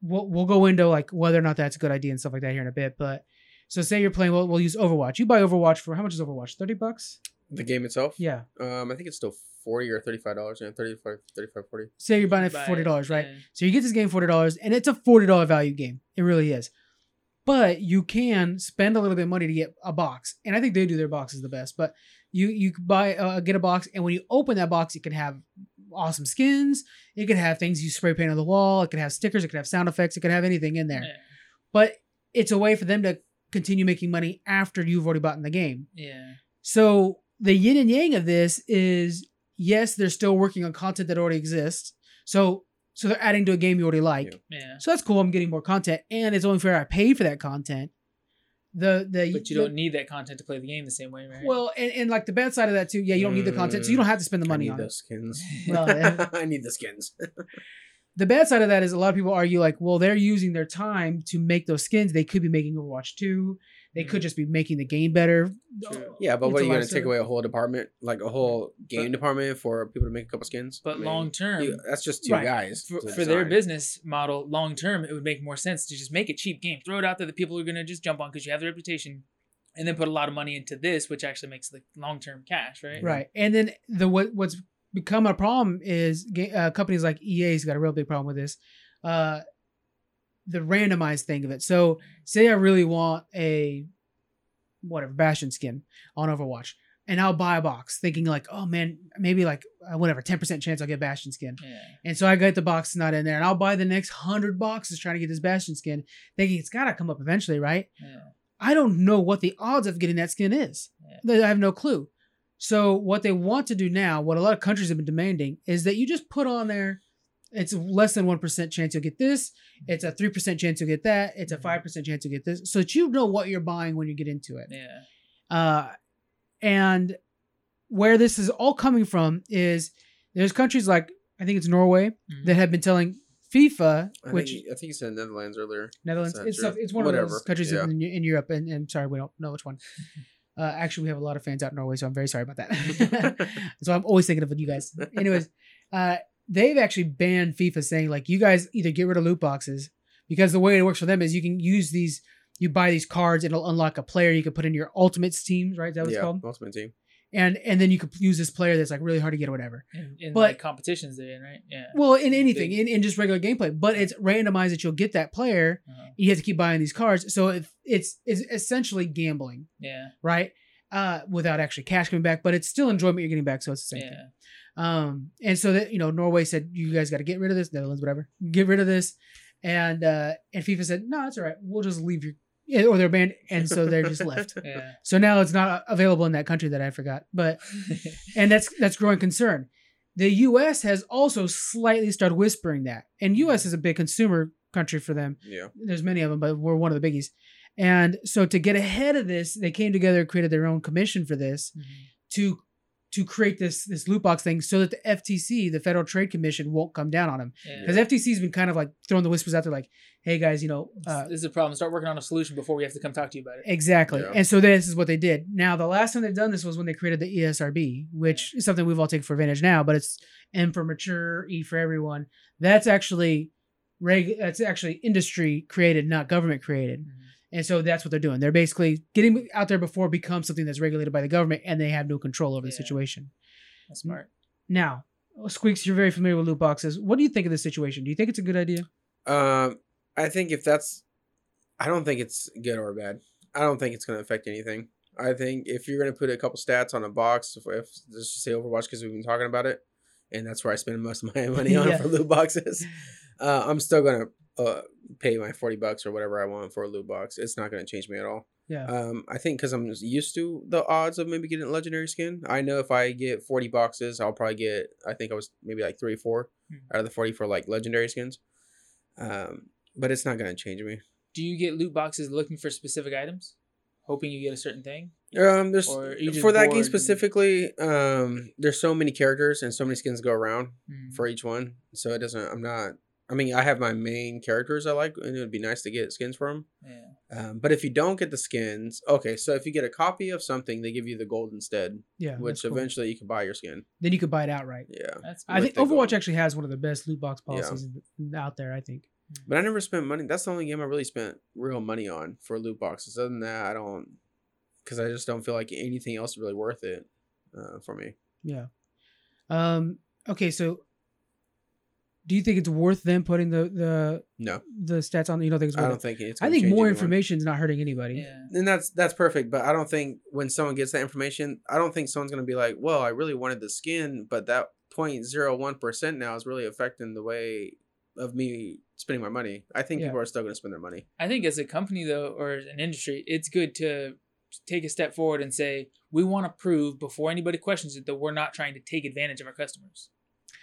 We'll go into like whether or not that's a good idea and stuff like that here in a bit. But so say you're playing, we'll use Overwatch. You buy Overwatch for, how much is Overwatch? $30? The game itself? Yeah. I think it's still $40 or $35. Yeah, $35, $40. Say you're buying it for $40, right? Yeah. So you get this game for $40, and it's a $40 value game. It really is. But you can spend a little bit of money to get a box. And I think they do their boxes the best. But you buy get a box, and when you open that box, it can have awesome skins. It can have things you spray paint on the wall. It can have stickers. It can have sound effects. It can have anything in there. Yeah. But it's a way for them to continue making money after you've already bought in the game. Yeah. So the yin and yang of this is, yes, they're still working on content that already exists. So they're adding to a game you already like. Yeah. So that's cool. I'm getting more content, and it's only fair I paid for that content. But you don't need that content to play the game the same way, right? Well, and like the bad side of that too. Yeah, you don't need the content, so you don't have to spend the money on those skins. I need the skins. The bad side of that is a lot of people argue like, well, they're using their time to make those skins. They could be making Overwatch 2. They could just be making the game better. True. Yeah, but what are you going to take away a whole department, like a whole game department for people to make a couple skins? But long-term. That's just two guys. For their business model, long-term, it would make more sense to just make a cheap game. Throw it out there that people are going to just jump on because you have the reputation. And then put a lot of money into this, which actually makes the long-term cash, right? Right. And then what's become a problem is companies like EA's got a real big problem with this. The randomized thing of it. So say I really want a Bastion skin on Overwatch, and I'll buy a box thinking like, oh man, maybe like 10% chance I'll get Bastion skin. Yeah. And so I get the box not in there, and I'll buy the next 100 boxes trying to get this Bastion skin thinking it's got to come up eventually, right? Yeah. I don't know what the odds of getting that skin is. Yeah. I have no clue. So what they want to do now, what a lot of countries have been demanding, is that you just put on there, it's less than 1% chance you'll get this. It's a 3% chance you'll get that. It's a 5% chance you'll get this. So that you know what you're buying when you get into it. Yeah. And where this is all coming from is there's countries like, I think it's Norway, that have been telling FIFA, I think you said Netherlands earlier. Netherlands. It's one of those countries in Europe. And sorry, we don't know which one. Actually, we have a lot of fans out in Norway, so I'm very sorry about that. So I'm always thinking of you guys. Anyways, they've actually banned FIFA saying like, you guys either get rid of loot boxes, because the way it works for them is you can use these, you buy these cards and it'll unlock a player you can put in your Ultimates teams, right? Is that what it's called? Ultimate team. And then you could use this player that's like really hard to get or whatever. But like competitions they're in, right? Yeah. Well, in anything, in just regular gameplay, but it's randomized that you'll get that player. Uh-huh. You have to keep buying these cards. So it's essentially gambling. Yeah. Right. Without actually cash coming back, but it's still enjoyment you're getting back. So it's the same thing. And so that, Norway said, you guys got to get rid of this. Netherlands, whatever, get rid of this. And FIFA said, no, that's all right. We'll just leave or they're banned. And so they're just left. Yeah. So now it's not available in that country that I forgot, but, and that's growing concern. The U.S. has also slightly started whispering that, and U.S. is a big consumer country for them. Yeah. There's many of them, but we're one of the biggies. And so to get ahead of this, they came together and created their own commission for this to create this loot box thing so that the FTC, the Federal Trade Commission, won't come down on them. Because FTC's been kind of like throwing the whispers out there like, hey guys, this is a problem. Start working on a solution before we have to come talk to you about it. Exactly. Yeah. And so this is what they did. Now, the last time they've done this was when they created the ESRB, which is something we've all taken for advantage now, but it's M for mature, E for everyone. That's actually industry created, not government created. Mm-hmm. And so that's what they're doing. They're basically getting out there before it becomes something that's regulated by the government, and they have no control over the situation. That's smart. Now, Squeaks, you're very familiar with loot boxes. What do you think of this situation? Do you think it's a good idea? I think I don't think it's good or bad. I don't think it's going to affect anything. I think if you're going to put a couple stats on a box, if let's just say Overwatch, because we've been talking about it, and that's where I spend most of my money on for loot boxes, I'm still going to pay my $40 or whatever I want for a loot box. It's not going to change me at all. Yeah. I think because I'm used to the odds of maybe getting a legendary skin. I know if I get 40 boxes, I'll probably get, I think I was maybe like 3 or 4 out of the 40 for like legendary skins. But it's not going to change me. Do you get loot boxes looking for specific items, hoping you get a certain thing? There's for that game specifically. There's so many characters and so many skins go around for each one, so it doesn't. I'm not. I mean, I have my main characters I like, and it would be nice to get skins from. Yeah. But if you don't get the skins, okay, so if you get a copy of something, they give you the gold instead. Yeah, which eventually cool. You can buy your skin. Then you could buy it outright. Yeah, that's cool. I think Overwatch actually has one of the best loot box policies out there, I think. But I never spent money. That's the only game I really spent real money on for loot boxes. Other than that, I don't, because I just don't feel like anything else is really worth it for me. Yeah. Okay, so. Do you think it's worth them putting the stats on? You don't think it's worth it? I don't think more information is not hurting anybody. Yeah. And that's perfect. But I don't think when someone gets that information, I don't think someone's going to be like, well, I really wanted the skin, but that 0.01% now is really affecting the way of me spending my money. I think people are still going to spend their money. I think as a company, though, or an industry, it's good to take a step forward and say, we want to prove before anybody questions it that we're not trying to take advantage of our customers.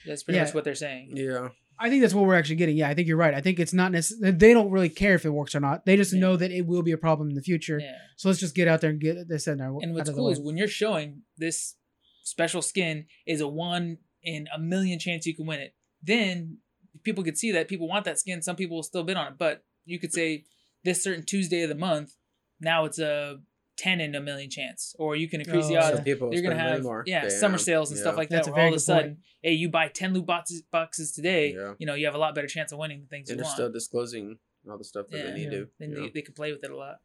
That's pretty much what they're saying. Yeah. I think that's what we're actually getting. Yeah, I think you're right. I think it's not necessarily... They don't really care if it works or not. They just know that it will be a problem in the future. Yeah. So let's just get out there and get this in there. And what's cool is when you're showing this special skin is a 1 in 1,000,000 chance you can win it, then people could see that. People want that skin. Some people will still bid on it. But you could say this certain Tuesday of the month, now it's a 10 in 1,000,000 chance, or you can increase the odds. You're gonna have summer sales and stuff like that. Where all of a sudden, hey, you buy 10 loot boxes today, you know, you have a lot better chance of winning things. And they're still disclosing all the stuff that they need to. Then they can play with it a lot.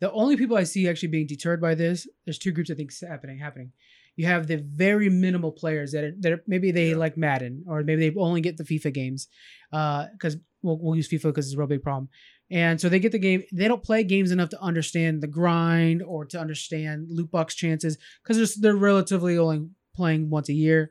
The only people I see actually being deterred by this, there's two groups I think happening. You have the very minimal players that are, maybe they like Madden, or maybe they only get the FIFA games, because we'll use FIFA because it's a real big problem. And so they get the game. They don't play games enough to understand the grind or to understand loot box chances because they're relatively only playing once a year.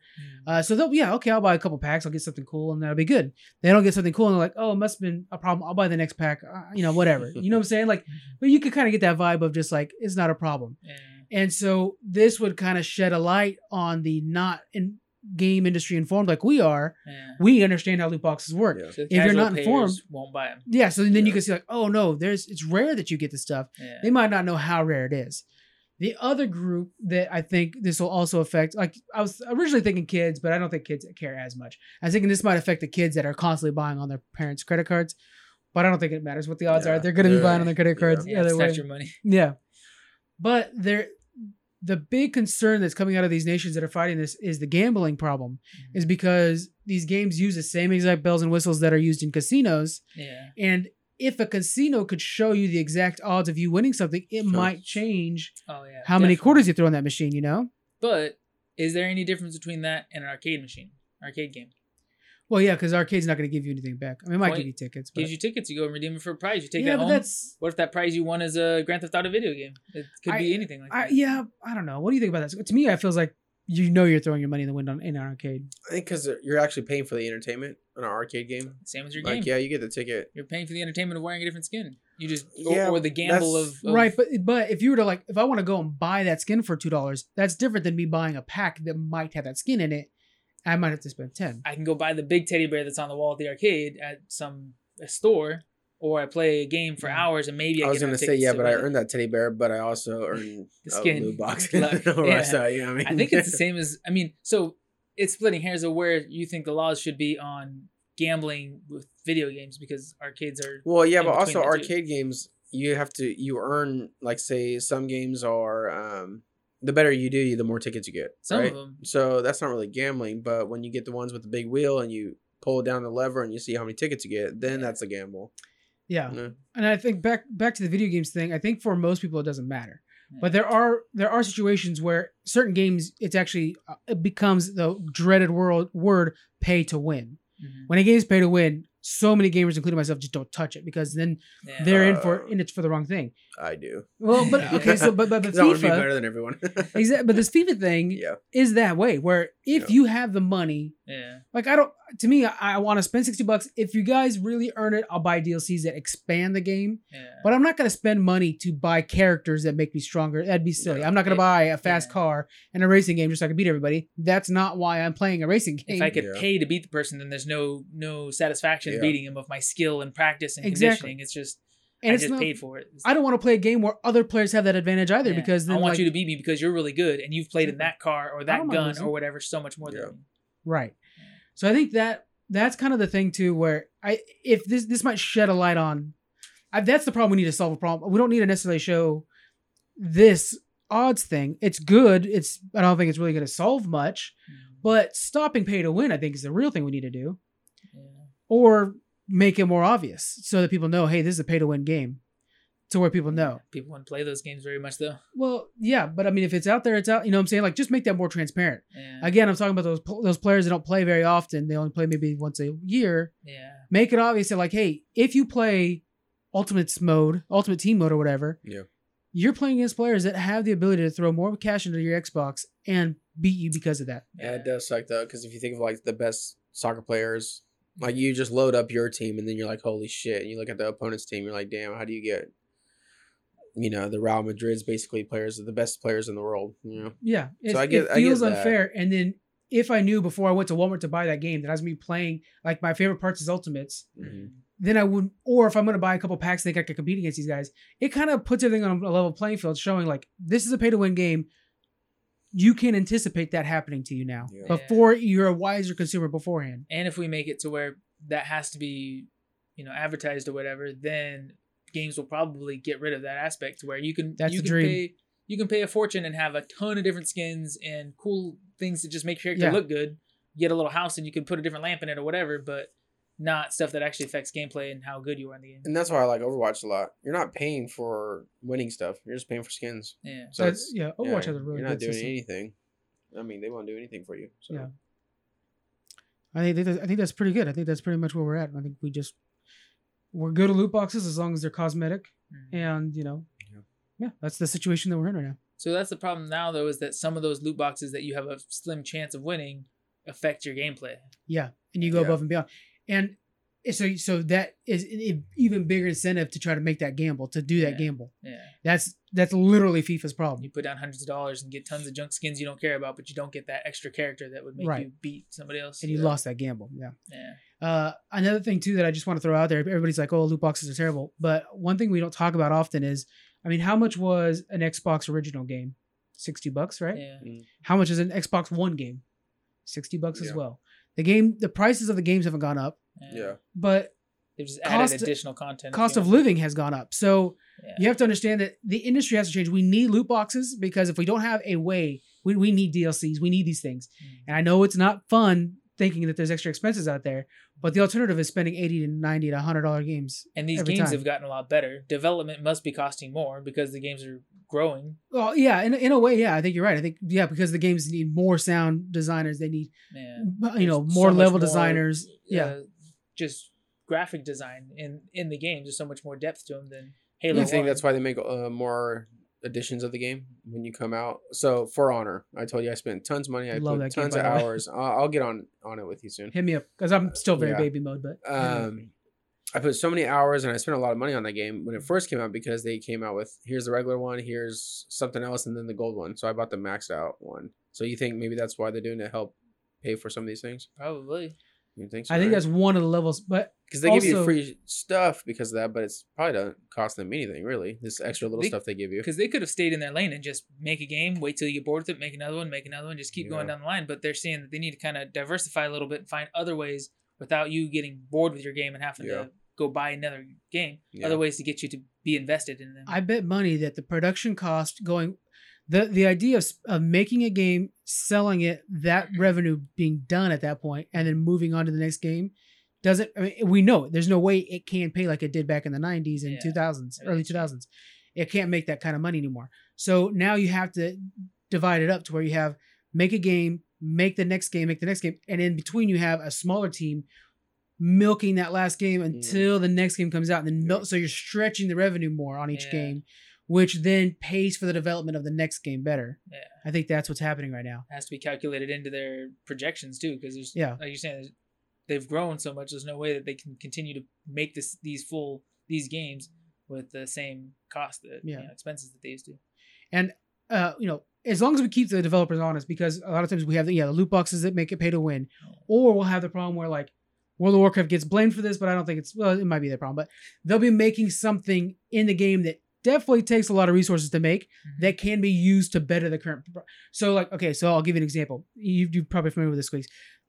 So they'll, I'll buy a couple packs. I'll get something cool and that'll be good. They don't get something cool and they're like, oh, it must have been a problem. I'll buy the next pack, whatever. You know what I'm saying? Like, but you could kind of get that vibe of just like, it's not a problem. Yeah. And so this would kind of shed a light on the not in game industry informed like we are. Yeah. We understand how loot boxes work. Yeah. So if you're not informed, won't buy them. Yeah, so then you can see like, oh no, it's rare that you get this stuff. Yeah. They might not know how rare it is. The other group that I think this will also affect, like I was originally thinking kids, but I don't think kids care as much. I was thinking this might affect the kids that are constantly buying on their parents' credit cards, but I don't think it matters what the odds are. They're going to be buying on their credit cards. Yeah, it's not your money. Yeah, but they're. The big concern that's coming out of these nations that are fighting this is the gambling problem, is because these games use the same exact bells and whistles that are used in casinos. Yeah. And if a casino could show you the exact odds of you winning something, it might change how many quarters you throw in that machine, you know? But is there any difference between that and an arcade machine, arcade game? Well, yeah, because arcade's not going to give you anything back. I mean, it might give you tickets. But... Gives you tickets. You go and redeem it for a prize. You take that home. What if that prize you won is a Grand Theft Auto video game? It could be anything like that. Yeah, I don't know. What do you think about that? To me, it feels like you're throwing your money in the wind in an arcade. I think because you're actually paying for the entertainment in an arcade game. Same as your game. Like, yeah, you get the ticket. You're paying for the entertainment of wearing a different skin. You just or the gamble of right. But if you were to like, if I want to go and buy that skin for $2, that's different than me buying a pack that might have that skin in it. I might have to spend 10. I can go buy the big teddy bear that's on the wall at the arcade at a store, or I play a game for hours and maybe I was going to say, but I earned that teddy bear, but I also earned the skin. Loot box. I think it's the same as, so it's splitting hairs of where you think the laws should be on gambling with video games because arcades are. Well, yeah, but also arcade games, you have to, you earn, like say some games are, the better you do, the more tickets you get. Some of them. So that's not really gambling, but when you get the ones with the big wheel and you pull down the lever and you see how many tickets you get, then that's a gamble. Yeah. Yeah. And I think back to the video games thing, I think for most people it doesn't matter. Yeah. But there are situations where certain games, it's actually it becomes the dreaded word pay to win. Mm-hmm. When a game is pay to win, so many gamers, including myself, just don't touch it because then they're in it for the wrong thing. I do. Well, but okay, so but that FIFA would be better than everyone. Exactly. But this FIFA thing is that way where if you have the money, like I don't. To me, I want to spend $60. If you guys really earn it, I'll buy DLCs that expand the game. Yeah. But I'm not going to spend money to buy characters that make me stronger. That'd be silly. I'm not going to buy a fast car and a racing game just so I can beat everybody. That's not why I'm playing a racing game. If I could pay to beat the person, then there's no satisfaction beating him of my skill and practice and conditioning. It's just paid for it. I don't want to play a game where other players have that advantage either because then I want you to beat me because you're really good and you've played in that car or that gun or whatever so much more than me. Right. So I think that that's kind of the thing too, where if this might shed a light on, that's the problem. We need to solve a problem. We don't need to necessarily show this odds thing. It's good. I don't think it's really going to solve much, but stopping pay to win, I think, is the real thing we need to do, or make it more obvious so that people know, hey, this is a pay to win game. To where people know. People wouldn't play those games very much, though. Well, yeah, but I mean, if it's out there, it's out. You know what I'm saying? Like, just make that more transparent. Yeah. Again, I'm talking about those players that don't play very often. They only play maybe once a year. Yeah. Make it obvious that, like, hey, if you play Ultimate Team Mode or whatever, yeah, you're playing against players that have the ability to throw more cash into your Xbox and beat you because of that. Yeah, it does suck, though, because if you think of, like, the best soccer players, like, you just load up your team, and then you're like, holy shit. And you look at the opponent's team, you're like, damn, how do you get... You know, the Real Madrid's basically players are the best players in the world. You know? Yeah. So I get unfair. And then if I knew before I went to Walmart to buy that game that I was going to be playing, like, my favorite parts is Ultimates, mm-hmm. then I would, or if I'm going to buy a couple packs, think I could compete against these guys. It kind of puts everything on a level playing field, showing like, this is a pay to win game. You can anticipate that happening to you now before you're a wiser consumer beforehand. And if we make it to where that has to be, you know, advertised or whatever, then games will probably get rid of that aspect to where you can pay a fortune and have a ton of different skins and cool things to just make your character look good. Get a little house and you can put a different lamp in it or whatever, but not stuff that actually affects gameplay and how good you are in the game. And that's why I like Overwatch a lot. You're not paying for winning stuff. You're just paying for skins. Yeah. So that's, Overwatch has a really good system. You're not doing anything. I mean, they won't do anything for you. So. Yeah. I think that's pretty good. I think that's pretty much where we're at. I think we're good at loot boxes as long as they're cosmetic. And, you know, that's the situation that we're in right now. So that's the problem now, though, is that some of those loot boxes that you have a slim chance of winning affect your gameplay. Yeah. And you go above and beyond. And so that is an even bigger incentive to try to make that gamble, to do that gamble. Yeah. That's literally FIFA's problem. You put down hundreds of dollars and get tons of junk skins you don't care about, but you don't get that extra character that would make you beat somebody else. And you lost that gamble. Yeah. Yeah. Another thing too that I just want to throw out there, everybody's like, oh, loot boxes are terrible, but one thing we don't talk about often is, I mean, how much was an Xbox original game? $60, right? Yeah. Mm-hmm. How much is an Xbox One game? $60 as well. The prices of the games haven't gone up. Yeah. But they've just added additional content. Cost of living has gone up. So you have to understand that the industry has to change. We need loot boxes because if we don't have a way, we need DLCs, we need these things. Mm-hmm. And I know it's not fun thinking that there's extra expenses out there, but the alternative is spending $80 to $90 to $100 games. And these games have gotten a lot better. Development must be costing more because the games are growing. Well, yeah, in a way, yeah, I think you're right. I think because the games need more sound designers. They need more level designers. Just graphic design in the games. There's so much more depth to them than Halo. I think that's why they make more editions of the game when you come out. So For Honor, I told you I spent tons of money. I put tons of hours. I'll get on it with you soon. Hit me up because I'm still very baby mode. But I put so many hours and I spent a lot of money on that game when it first came out because they came out with here's the regular one, here's something else, and then the gold one. So I bought the maxed out one. So you think maybe that's why they're doing it to help pay for some of these things? Probably. You think so? I think that's one of the levels, but because they give you free stuff because of that, but it's probably doesn't cost them anything really. This extra little stuff they give you, because they could have stayed in their lane and just make a game, wait till you get bored with it, make another one, just keep going down the line. But they're saying that they need to kind of diversify a little bit and find other ways without you getting bored with your game and having to go buy another game. Yeah. Other ways to get you to be invested in them. I bet money that the production cost going, the idea of making a game, selling it, that revenue being done at that point, and then moving on to the next game. We know it. There's no way it can pay like it did back in the 90s and 2000s, early 2000s. It can't make that kind of money anymore. So now you have to divide it up to where you have make a game, make the next game. And in between you have a smaller team milking that last game until the next game comes out. And then so you're stretching the revenue more on each game, which then pays for the development of the next game better. Yeah. I think that's what's happening right now. It has to be calculated into their projections too, because there's, like you're saying, they've grown so much. There's no way that they can continue to make these games with the same cost, expenses that they used to. And as long as we keep the developers honest, because a lot of times we have the loot boxes that make it pay to win, or we'll have the problem where like World of Warcraft gets blamed for this, but I don't think it might be their problem, but they'll be making something in the game that definitely takes a lot of resources to make that can be used to better the current. So I'll give you an example. You're probably familiar with this, Squeaks.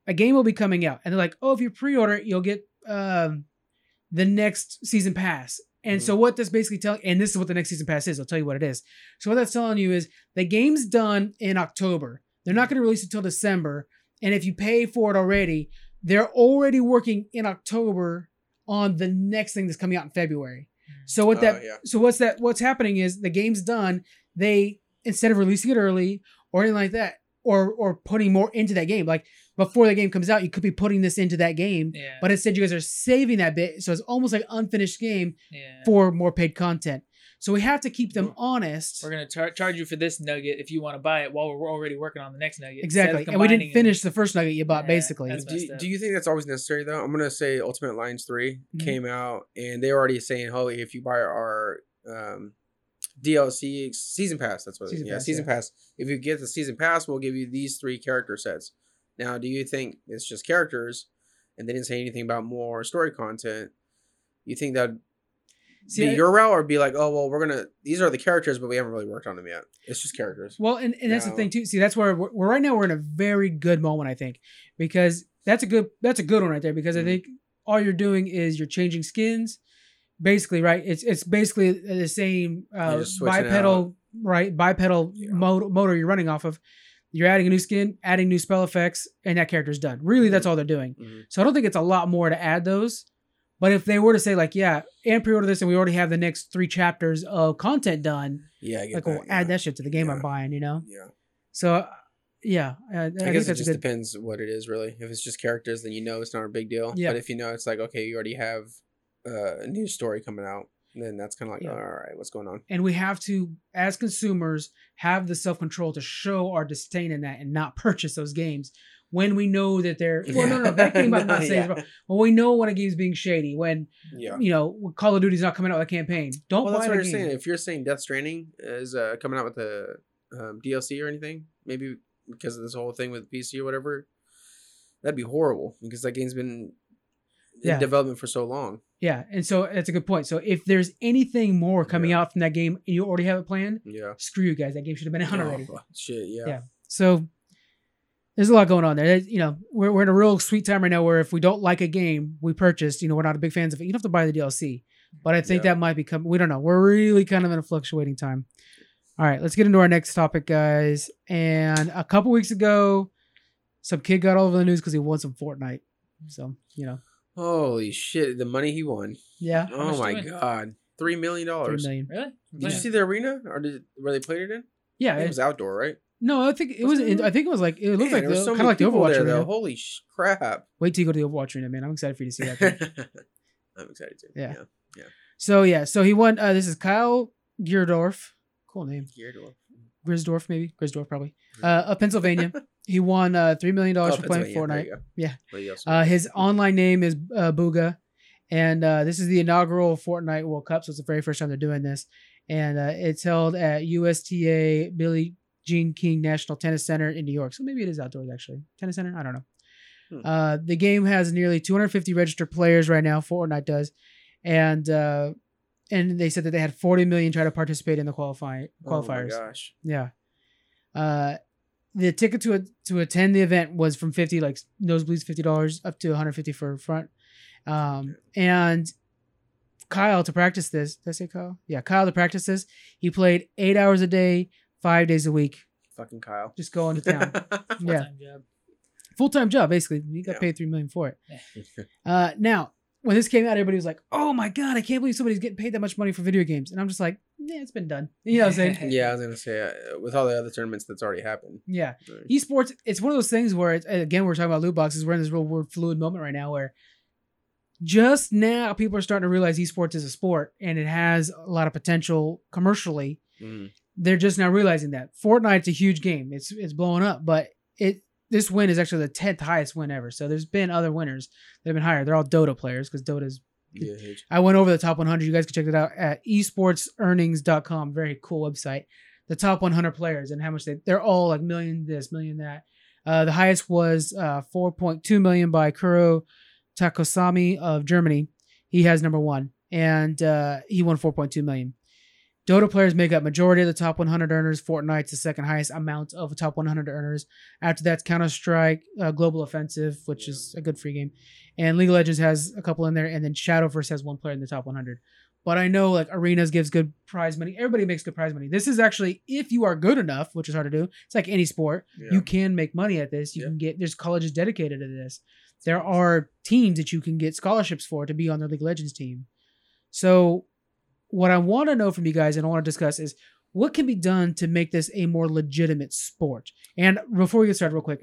a game will be coming out, and they're like, oh, if you pre-order, you'll get the next season pass. And so what that's basically telling, and this is what the next season pass is, I'll tell you what it is. So what that's telling you is the game's done in October. They're not going to release it till December. And if you pay for it already, they're already working in October on the next thing that's coming out in February. So what that, so what's that, what's happening is the game's done. They, instead of releasing it early or anything like that, or putting more into that game, like before the game comes out, you could be putting this into that game, but instead you guys are saving that bit. So it's almost like unfinished game for more paid content. So we have to keep them honest. We're going to charge you for this nugget if you want to buy it while we're already working on the next nugget. Exactly. And we didn't finish the first nugget you bought, basically. Do you think that's always necessary, though? I'm going to say Ultimate Alliance 3 came out, and they were already saying, oh, if you buy our DLC Season Pass, that's what it is. Season Pass. If you get the Season Pass, we'll give you these three character sets. Now, do you think it's just characters, and they didn't say anything about more story content? You think that be your route, or be like, oh, well, we're going to, these are the characters, but we haven't really worked on them yet. It's just characters. Well, and that's the thing too. See, that's where we're right now. We're in a very good moment, I think, because that's a good one right there. Because I think all you're doing is you're changing skins basically, right? It's basically the same bipedal motor you're running off of. You're adding a new skin, adding new spell effects, and that character's done. Really, that's all they're doing. So I don't think it's a lot more to add those. But if they were to say like, yeah, and pre-order this, and we already have the next three chapters of content done, add that shit to the game I'm buying, you know? Yeah. So, yeah. I guess it just depends what it is, really. If it's just characters, then you know it's not a big deal. Yeah. But if you know it's like, okay, you already have a new story coming out, then that's kind of like, all right, what's going on? And we have to, as consumers, have the self-control to show our disdain in that and not purchase those games. When we know that they're... Well, no, that game I'm not saying. Well, we know when a game's being shady. When, Call of Duty's not coming out with a campaign. Don't buy the game. That's what you're saying. If you're saying Death Stranding is coming out with a DLC or anything, maybe because of this whole thing with PC or whatever, that'd be horrible because that game's been in development for so long. Yeah, and so that's a good point. So if there's anything more coming out from that game and you already have it planned, screw you guys. That game should have been out already. Shit, yeah. So... There's a lot going on there. You know, we're in a real sweet time right now where if we don't like a game we purchased, you know, we're not a big fans of it. You don't have to buy the DLC, but I think that might become, we don't know. We're really kind of in a fluctuating time. All right, let's get into our next topic, guys. And a couple weeks ago, some kid got all over the news because he won some Fortnite. So, you know. Holy shit. The money he won. Yeah. Oh my God. $3 million. $3 million. Really? Did you see the arena or where they played it in? Yeah. It was outdoor, right? No, I think it looked like kind of like the Overwatch arena. Though. Holy crap! Wait till you go to the Overwatch arena, man. I'm excited for you to see that. I'm excited too. Yeah. So he won. This is Kyle Giersdorf. Cool name. Grisdorf probably. Of Pennsylvania. He won $3 million for playing Fortnite. Yeah. His online name is Booga, and this is the inaugural Fortnite World Cup. So it's the very first time they're doing this, and it's held at USTA Billie Jean King National Tennis Center in New York. So maybe it is outdoors, actually. Tennis center? I don't know. The game has nearly 250 registered players right now. Fortnite does. And they said that they had 40 million try to participate in the qualifiers. Oh, my gosh. Yeah. The ticket to attend the event was from nosebleeds $50 up to $150 for front. And Kyle, to practice this, did I say Kyle? Yeah, Kyle, to practice this, he played 8 hours a day, 5 days a week. Fucking Kyle. Just going to town. Full-time job, basically. He got paid $3 million for it. Now, when this came out, everybody was like, oh my God, I can't believe somebody's getting paid that much money for video games. And I'm just like, yeah, it's been done. You know what I'm saying? I was going to say, with all the other tournaments that's already happened. Yeah. Esports, it's one of those things where, we're talking about loot boxes. We're in this real world fluid moment right now where just now people are starting to realize esports is a sport and it has a lot of potential commercially. They're just now realizing that Fortnite's a huge game. It's blowing up, but this win is actually the 10th highest win ever. So there's been other winners that have been higher. They're all Dota players because Dota's. Yeah, huge. I went over the top 100. You guys can check it out at esportsearnings.com. Very cool website. The top 100 players and how much they're all like million this, million that. The highest was 4.2 million by Kuro Takosami of Germany. He has number one, and he won 4.2 million. Dota players make up majority of the top 100 earners. Fortnite's the second highest amount of top 100 earners. After that's Counter-Strike, Global Offensive, which is a good free game. And League of Legends has a couple in there. And then Shadowverse has one player in the top 100. But I know like Arenas gives good prize money. Everybody makes good prize money. This is actually, if you are good enough, which is hard to do, it's like any sport, you can make money at this. You can get, there's colleges dedicated to this. There are teams that you can get scholarships for to be on their League of Legends team. So what I want to know from you guys and I want to discuss is what can be done to make this a more legitimate sport. And before we get started real quick,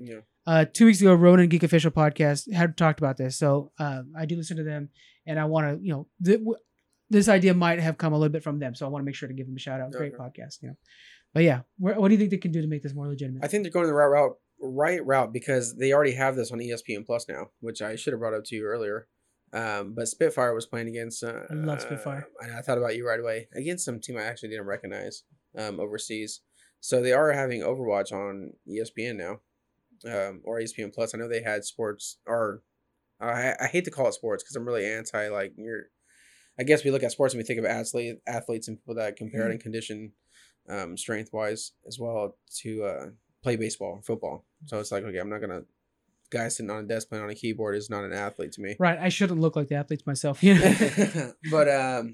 2 weeks ago, Ronin Geek Official Podcast had talked about this. So I do listen to them and I want to, you know, this idea might have come a little bit from them. So I want to make sure to give them a shout out. Great podcast. You know, but yeah, what do you think they can do to make this more legitimate? I think they're going to the right route because they already have this on ESPN Plus now, which I should have brought up to you earlier. But Spitfire was playing against. I love Spitfire. And I thought about you right away against some team I actually didn't recognize overseas. So they are having Overwatch on ESPN now, or ESPN Plus. I know they had sports, or I hate to call it sports because I'm really anti. Like I guess we look at sports and we think of athletes and people that compare it in condition, strength wise, as well to play baseball, football. So it's like, okay, I'm not gonna. Guy sitting on a desk playing on a keyboard is not an athlete to me. Right. I shouldn't look like the athletes myself. Yeah. But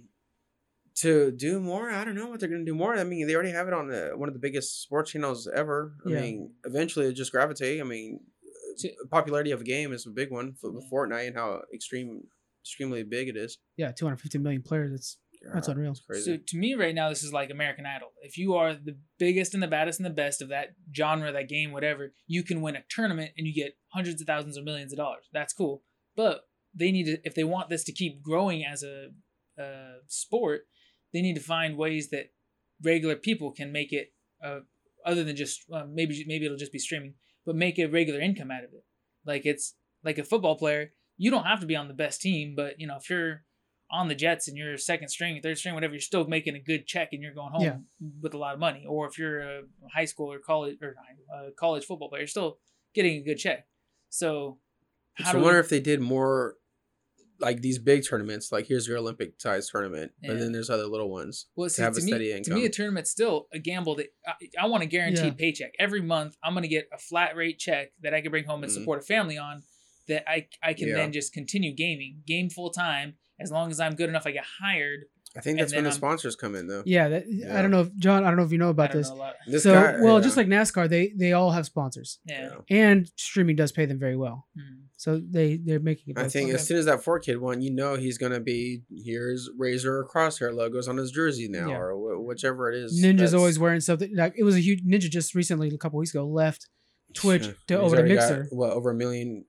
to do more, I don't know what they're going to do more. I mean, they already have it on one of the biggest sports channels ever. I mean, eventually it'll just gravitate. I mean, popularity of a game is a big one with Fortnite and how extremely big it is. Yeah. 250 million players. That's unreal. It's crazy. So to me right now, this is like American Idol. If you are the biggest and the baddest and the best of that genre, that game, whatever, you can win a tournament and you get hundreds of thousands or millions of dollars. That's cool. But they need to, if they want this to keep growing as a sport, they need to find ways that regular people can make it, other than just maybe it'll just be streaming, but make a regular income out of it. Like it's like a football player. You don't have to be on the best team, but you know, if you're on the Jets and you're second string, third string, whatever, you're still making a good check and you're going home with a lot of money. Or if you're a high school or college football player, you're still getting a good check. So I wonder if they did more like these big tournaments, like here's your Olympic size tournament, but then there's other little ones. Well, see, to me, a tournament's still a gamble that I want a guaranteed paycheck. Every month I'm going to get a flat rate check that I can bring home and support a family on, that I can then just continue game full time. As long as I'm good enough, I get hired. I think that's when the sponsors come in, though. Yeah, I don't know, John. I don't know if you know about this. Just like NASCAR, they all have sponsors. Yeah. And streaming does pay them very well, so they're making it. I think as soon as that 4Kid won, you know he's gonna be here's Razor or Crosshair logos on his jersey now, or whichever it is. Ninja's always wearing something. Like it was a huge Ninja just recently, a couple weeks ago, left Twitch over to Mixer. Over 1 million.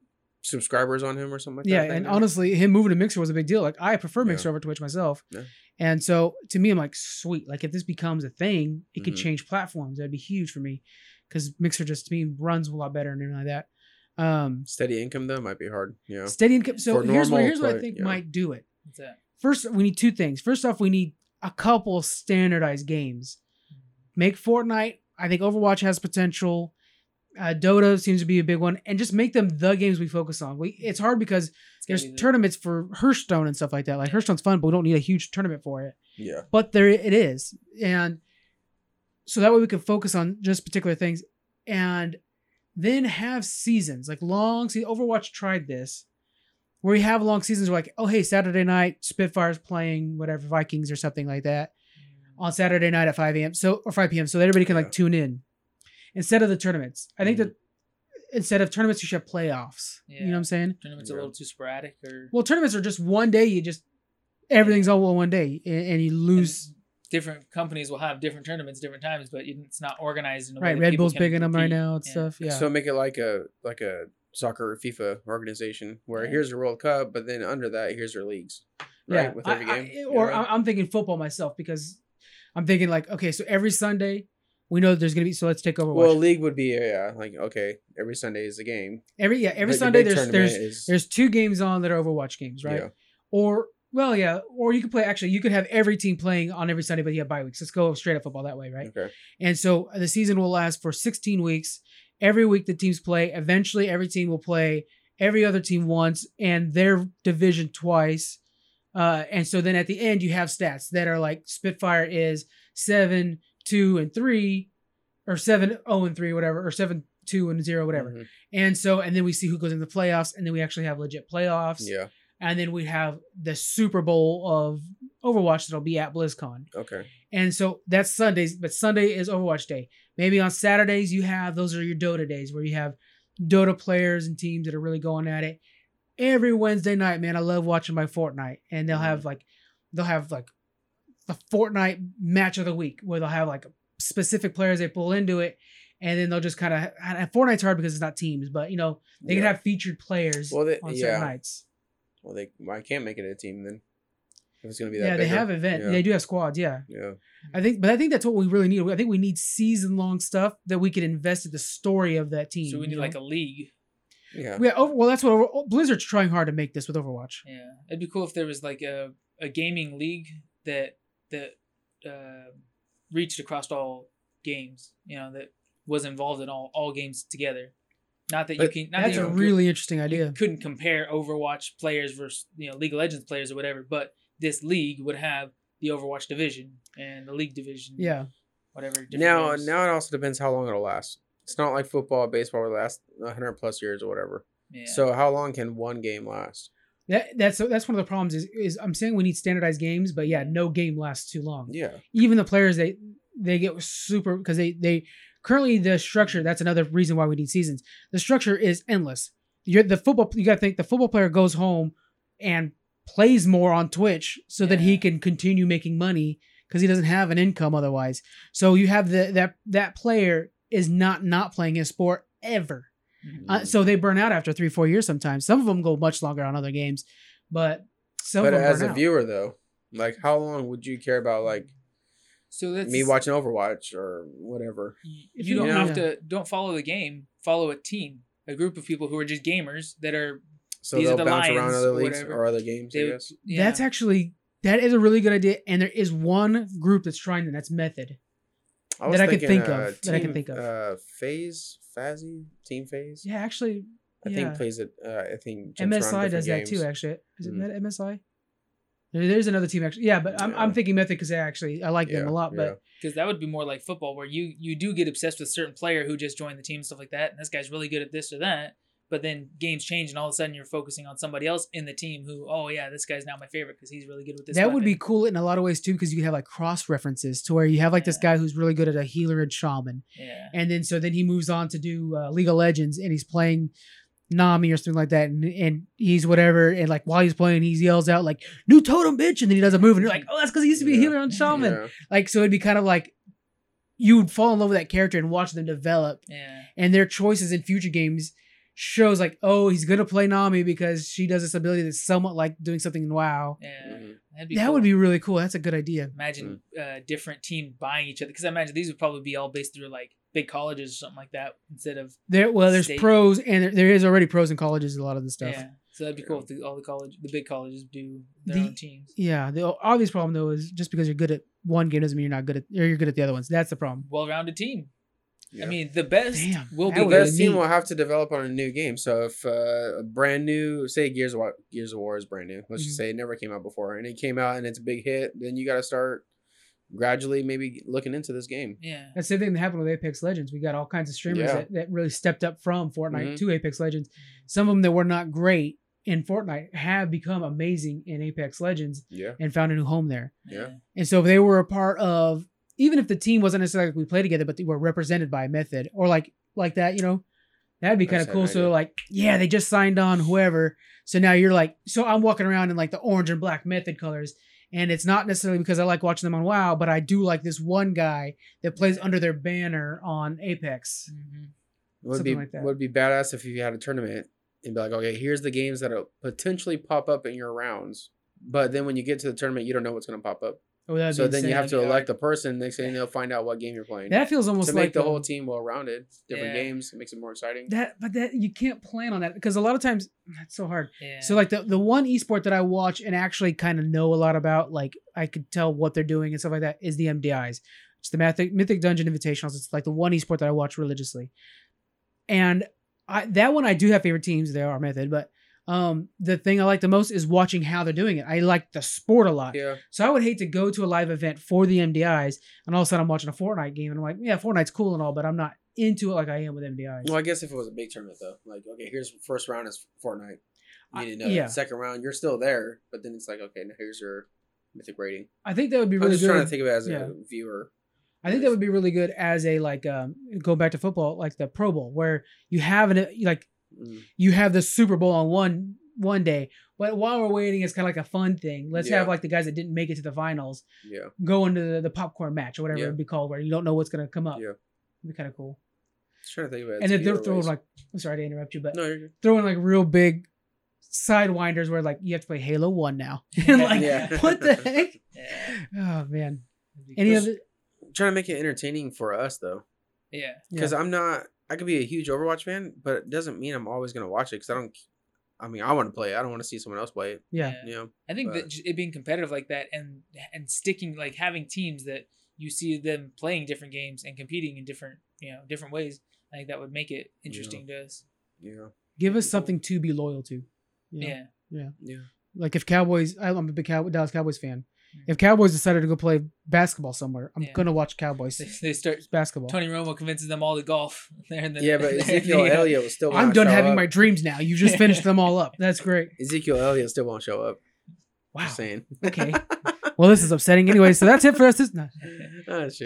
Subscribers on him or something like that. Yeah, and honestly, him moving to Mixer was a big deal. Like I prefer Mixer over Twitch myself. Yeah. And so to me, I'm like, sweet. Like if this becomes a thing, it could change platforms. That'd be huge for me because Mixer just to me runs a lot better and everything like that. Steady income though might be hard. Yeah. Steady income. So here's what I think might do it. What's that? First, we need two things. First off, we need a couple standardized games. Make Fortnite. I think Overwatch has potential. Dota seems to be a big one, and just make them the games we focus on. It's hard because there's tournaments for Hearthstone and stuff like that. Like Hearthstone's fun, but we don't need a huge tournament for it. Yeah. But there it is, and so that way we can focus on just particular things, and then have seasons like long season. Overwatch tried this, where we have long seasons. Where like, oh hey, Saturday night Spitfire's playing whatever Vikings or something like that on Saturday night at 5 a.m. So or 5 p.m. So that everybody can like tune in. Instead of the tournaments, I think that instead of tournaments, you should have playoffs. Yeah. You know what I'm saying? Tournaments are a little too sporadic. Well, tournaments are just one day. You just everything's all on one day, and you lose. And different companies will have different tournaments, different times, but it's not organized in a way. Right, Red Bull's big in them right now and stuff. Yeah. So make it like a soccer or FIFA organization where here's your World Cup, but then under that here's your leagues. Right? Yeah, with every game. I'm thinking football myself because I'm thinking like okay, so every Sunday. We know there's going to be, so let's take Overwatch. Well, league would be, like, okay, every Sunday is a game. Every Sunday there's 2 games on that are Overwatch games, right? Yeah. Or you could play, actually, you could have every team playing on every Sunday, but you have bye weeks. Let's go straight up football that way, right? Okay. And so the season will last for 16 weeks. Every week the teams play. Eventually every team will play every other team once and their division twice. And so then at the end you have stats that are like Spitfire is 7, 2, and 3, or 7, 0, and 3, whatever, or 7, 2, and 0, whatever. Mm-hmm. And so, and then we see who goes in the playoffs, and then we actually have legit playoffs. Yeah. And then we have the Super Bowl of Overwatch that'll be at BlizzCon. Okay. And so that's Sundays, but Sunday is Overwatch day. Maybe on Saturdays you have, those are your Dota days where you have Dota players and teams that are really going at it. Every Wednesday night, man, I love watching my Fortnite, and they'll have like, the Fortnite match of the week where they'll have like specific players they pull into it. And then they'll just kind of, and Fortnite's hard because it's not teams, but you know, they can have featured players on certain nights. Well, I can't make it a team then. If it's going to be that bigger. They have event. Yeah. They do have squads. Yeah. I think that's what we really need. I think we need season long stuff that we could invest in the story of that team. So we need like a league. Yeah. Well, that's what Blizzard's trying hard to make this with Overwatch. Yeah. It'd be cool if there was like a gaming league that reached across all games, you know, that was involved in all games together. That's a really interesting idea. You couldn't compare Overwatch players versus, you know, League of Legends players or whatever, but this league would have the Overwatch division and the league division. Yeah. Whatever. Now it also depends how long it'll last. It's not like football or baseball will last 100 plus years or whatever. Yeah. So how long can one game last? That's one of the problems is I'm saying we need standardized games, but no game lasts too long. Yeah. Even the players, they get super, because they currently the structure, that's another reason why we need seasons. The structure is endless. You got to think the football player goes home and plays more on Twitch so that he can continue making money because he doesn't have an income otherwise. So you have that player is not playing his sport ever. Mm-hmm. So they burn out after 3-4 years sometimes. Some of them go much longer on other games, but some of them burn out. But as a viewer though, like how long would you care about like me watching Overwatch or whatever? If you don't have to, don't follow the game, follow a team, a group of people who are just gamers that are. So they'll bounce around other leagues or other games, I guess. Yeah. That is a really good idea. And there is one group that's trying that's Method. I can think of. Fazzy? Team Phase? Yeah, actually. I think plays it. I think MSI does that too, actually. Is it MSI? There's another team actually. Yeah, but I'm thinking Method because I like them a lot. But because that would be more like football where you do get obsessed with a certain player who just joined the team and stuff like that. And this guy's really good at this or that. But then games change and all of a sudden you're focusing on somebody else in the team who, this guy's now my favorite because he's really good with this. That would be cool in a lot of ways too because you have like cross references to where you have like this guy who's really good at a healer and shaman. Yeah. And then he moves on to do League of Legends and he's playing Nami or something like that and he's whatever, and like while he's playing he yells out like new totem bitch, and then he does a move and you're like, oh, that's because he used to be a healer and shaman. Yeah. Like, so it'd be kind of like you would fall in love with that character and watch them develop. Yeah. And their choices in future games shows like, oh, he's gonna play Nami because she does this ability that's somewhat like doing something in WoW. Yeah. Mm-hmm. That would be really cool. That's a good idea. Imagine different teams buying each other, because I imagine these would probably be all based through like big colleges or something like that instead of there's state. Pros and there is already pros in colleges a lot of this stuff. Yeah, so that'd be cool if the big colleges do their own teams. Yeah, the obvious problem though is just because you're good at one game doesn't mean you're good at the other ones. That's the problem. Well-rounded team. Yeah. I mean, the best will be the best team will have to develop on a new game. So if a brand new, say Gears of War is brand new, let's just say it never came out before, and it came out and it's a big hit, then you got to start gradually maybe looking into this game. Yeah, that's the thing that happened with Apex Legends. We got all kinds of streamers that really stepped up from Fortnite to Apex Legends. Some of them that were not great in Fortnite have become amazing in Apex Legends and found a new home there. Yeah, and so they were a part of. Even if the team wasn't necessarily like we play together, but they were represented by a Method or like that, you know, that'd be kind of cool. So like, they just signed on whoever. So now you're like, so I'm walking around in like the orange and black Method colors, and it's not necessarily because I like watching them on WoW, but I do like this one guy that plays under their banner on Apex. Mm-hmm. Would be badass if you had a tournament and be like, okay, here's the games that'll potentially pop up in your rounds, but then when you get to the tournament, you don't know what's going to pop up. Oh, so then you have to elect a person. Next thing they'll find out what game you're playing. That feels almost like the whole team well-rounded. Different games. It makes it more exciting. But you can't plan on that because a lot of times that's so hard. Yeah. So like the one esport that I watch and actually kind of know a lot about, like I could tell what they're doing and stuff like that, is the MDIs. It's the Mythic Dungeon Invitationals. It's like the one esport that I watch religiously. And that one I do have favorite teams. They are Method, but The thing I like the most is watching how they're doing it. I like the sport a lot. Yeah. So I would hate to go to a live event for the MDIs and all of a sudden I'm watching a Fortnite game and I'm like, yeah, Fortnite's cool and all, but I'm not into it like I am with MDIs. Well, I guess if it was a big tournament though, like, okay, here's first round is Fortnite. You didn't know that. Second round, you're still there, but then it's like, okay, now here's your mythic rating. I think that would be really good. I'm just trying to think of it as a viewer. I think that would be really good as a, like, going back to football, like the Pro Bowl, where you have an, like, you have the Super Bowl on one day, but while we're waiting, it's kind of like a fun thing. Let's have like the guys that didn't make it to the finals go into the popcorn match or whatever it would be called, where you don't know what's going to come up. Yeah. It'd be kind of cool. Sure, think about it. And if they're throwing like, I'm sorry to interrupt you, but no, you're throwing like real big sidewinders where like you have to play Halo 1 now. And like, what the heck? Oh man. Any other? Trying to make it entertaining for us though. Yeah. Because I could be a huge Overwatch fan, but it doesn't mean I'm always going to watch it because I want to play it. I don't want to see someone else play it. Yeah. You know, I think that it being competitive like that and sticking, like having teams that you see them playing different games and competing in different, different ways. I think that would make it interesting to us. Yeah. Give us something to be loyal to. You know? Yeah. Like if Cowboys, I'm a big Dallas Cowboys fan. If Cowboys decided to go play basketball somewhere, I'm going to watch Cowboys. They start basketball. Tony Romo convinces them all to golf. But Ezekiel Elliott was still won't show up. I'm done having my dreams now. You just finished them all up. That's great. Ezekiel Elliott still won't show up. Wow. Just saying. Okay. Well, this is upsetting anyway. So that's it for us. Shoot.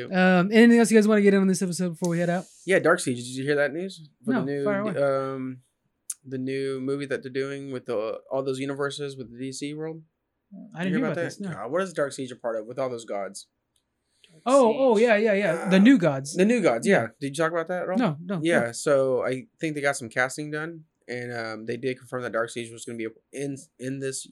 Anything else you guys want to get in on this episode before we head out? Yeah, Dark Siege. Did you hear that news? The new movie that they're doing with all those universes with the DC world. I didn't hear about this. No. What is Dark Siege a part of with all those gods? The new gods. The new gods, yeah. Did you talk about that at all? No. Yeah, so I think they got some casting done, and they did confirm that Dark Siege was going to be in this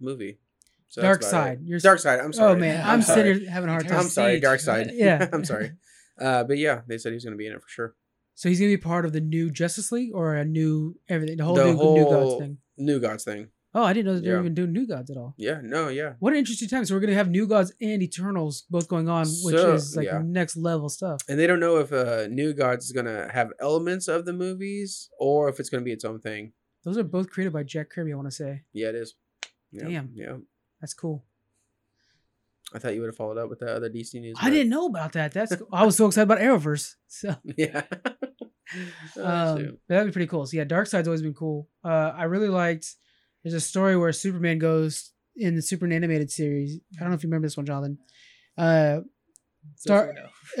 movie. So Dark Side. Dark Side, I'm sorry. Oh, man, I'm sitting here having a hard time. I'm sorry, Dark Side. Yeah. I'm sorry. But yeah, they said he's going to be in it for sure. So he's going to be part of the new Justice League or a new everything? The whole new gods thing? New gods thing. Oh, I didn't know that they were even doing New Gods at all. Yeah, no, yeah. What an interesting time. So we're going to have New Gods and Eternals both going on, which is like next level stuff. And they don't know if New Gods is going to have elements of the movies or if it's going to be its own thing. Those are both created by Jack Kirby, I want to say. Yeah, it is. Yeah, damn. Yeah. That's cool. I thought you would have followed up with that other DC news. I didn't know about that. I was so excited about Arrowverse. So. Yeah. That'd be pretty cool. So yeah, Darkseid's always been cool. I really liked... There's a story where Superman goes in the Superman animated series. I don't know if you remember this one, Jonathan.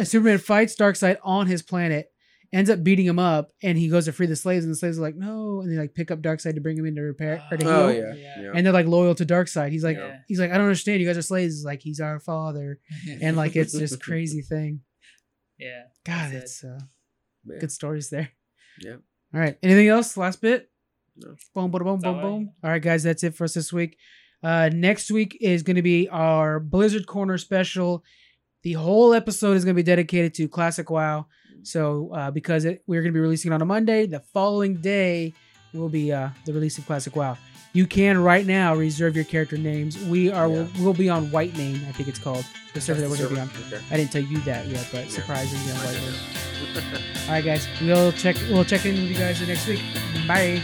Superman fights Darkseid on his planet, ends up beating him up, and he goes to free the slaves, and the slaves are like, no, and they like pick up Darkseid to bring him in to repair or to heal. And they're like loyal to Darkseid. He's like, I don't understand. You guys are slaves. He's like, he's our father, and like it's this crazy thing. Yeah. God, it's good stories there. Yeah. All right. Anything else? Last bit. No. Boom, boom, boom, boom, boom. All right, guys, that's it for us this week. Next week is going to be our Blizzard Corner special. The whole episode is going to be dedicated to Classic WoW. So because we're going to be releasing it on a Monday, the following day will be the release of Classic WoW. You can right now reserve your character names. We'll be on White Name, I think it's called. The server that we're going to be on. Okay. I didn't tell you that yet, but surprisingly on White Name. All right, guys, we'll check in with you guys next week. Bye.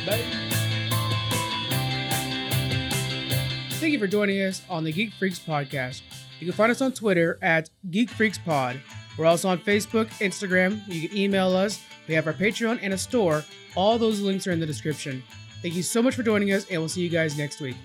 Thank you for joining us on the Geek Freaks podcast. You can find us on Twitter at Geek Freaks Pod. We're also on Facebook, Instagram. You can email us. We have our Patreon and a store. All those links are in the description. Thank you so much for joining us, and we'll see you guys next week.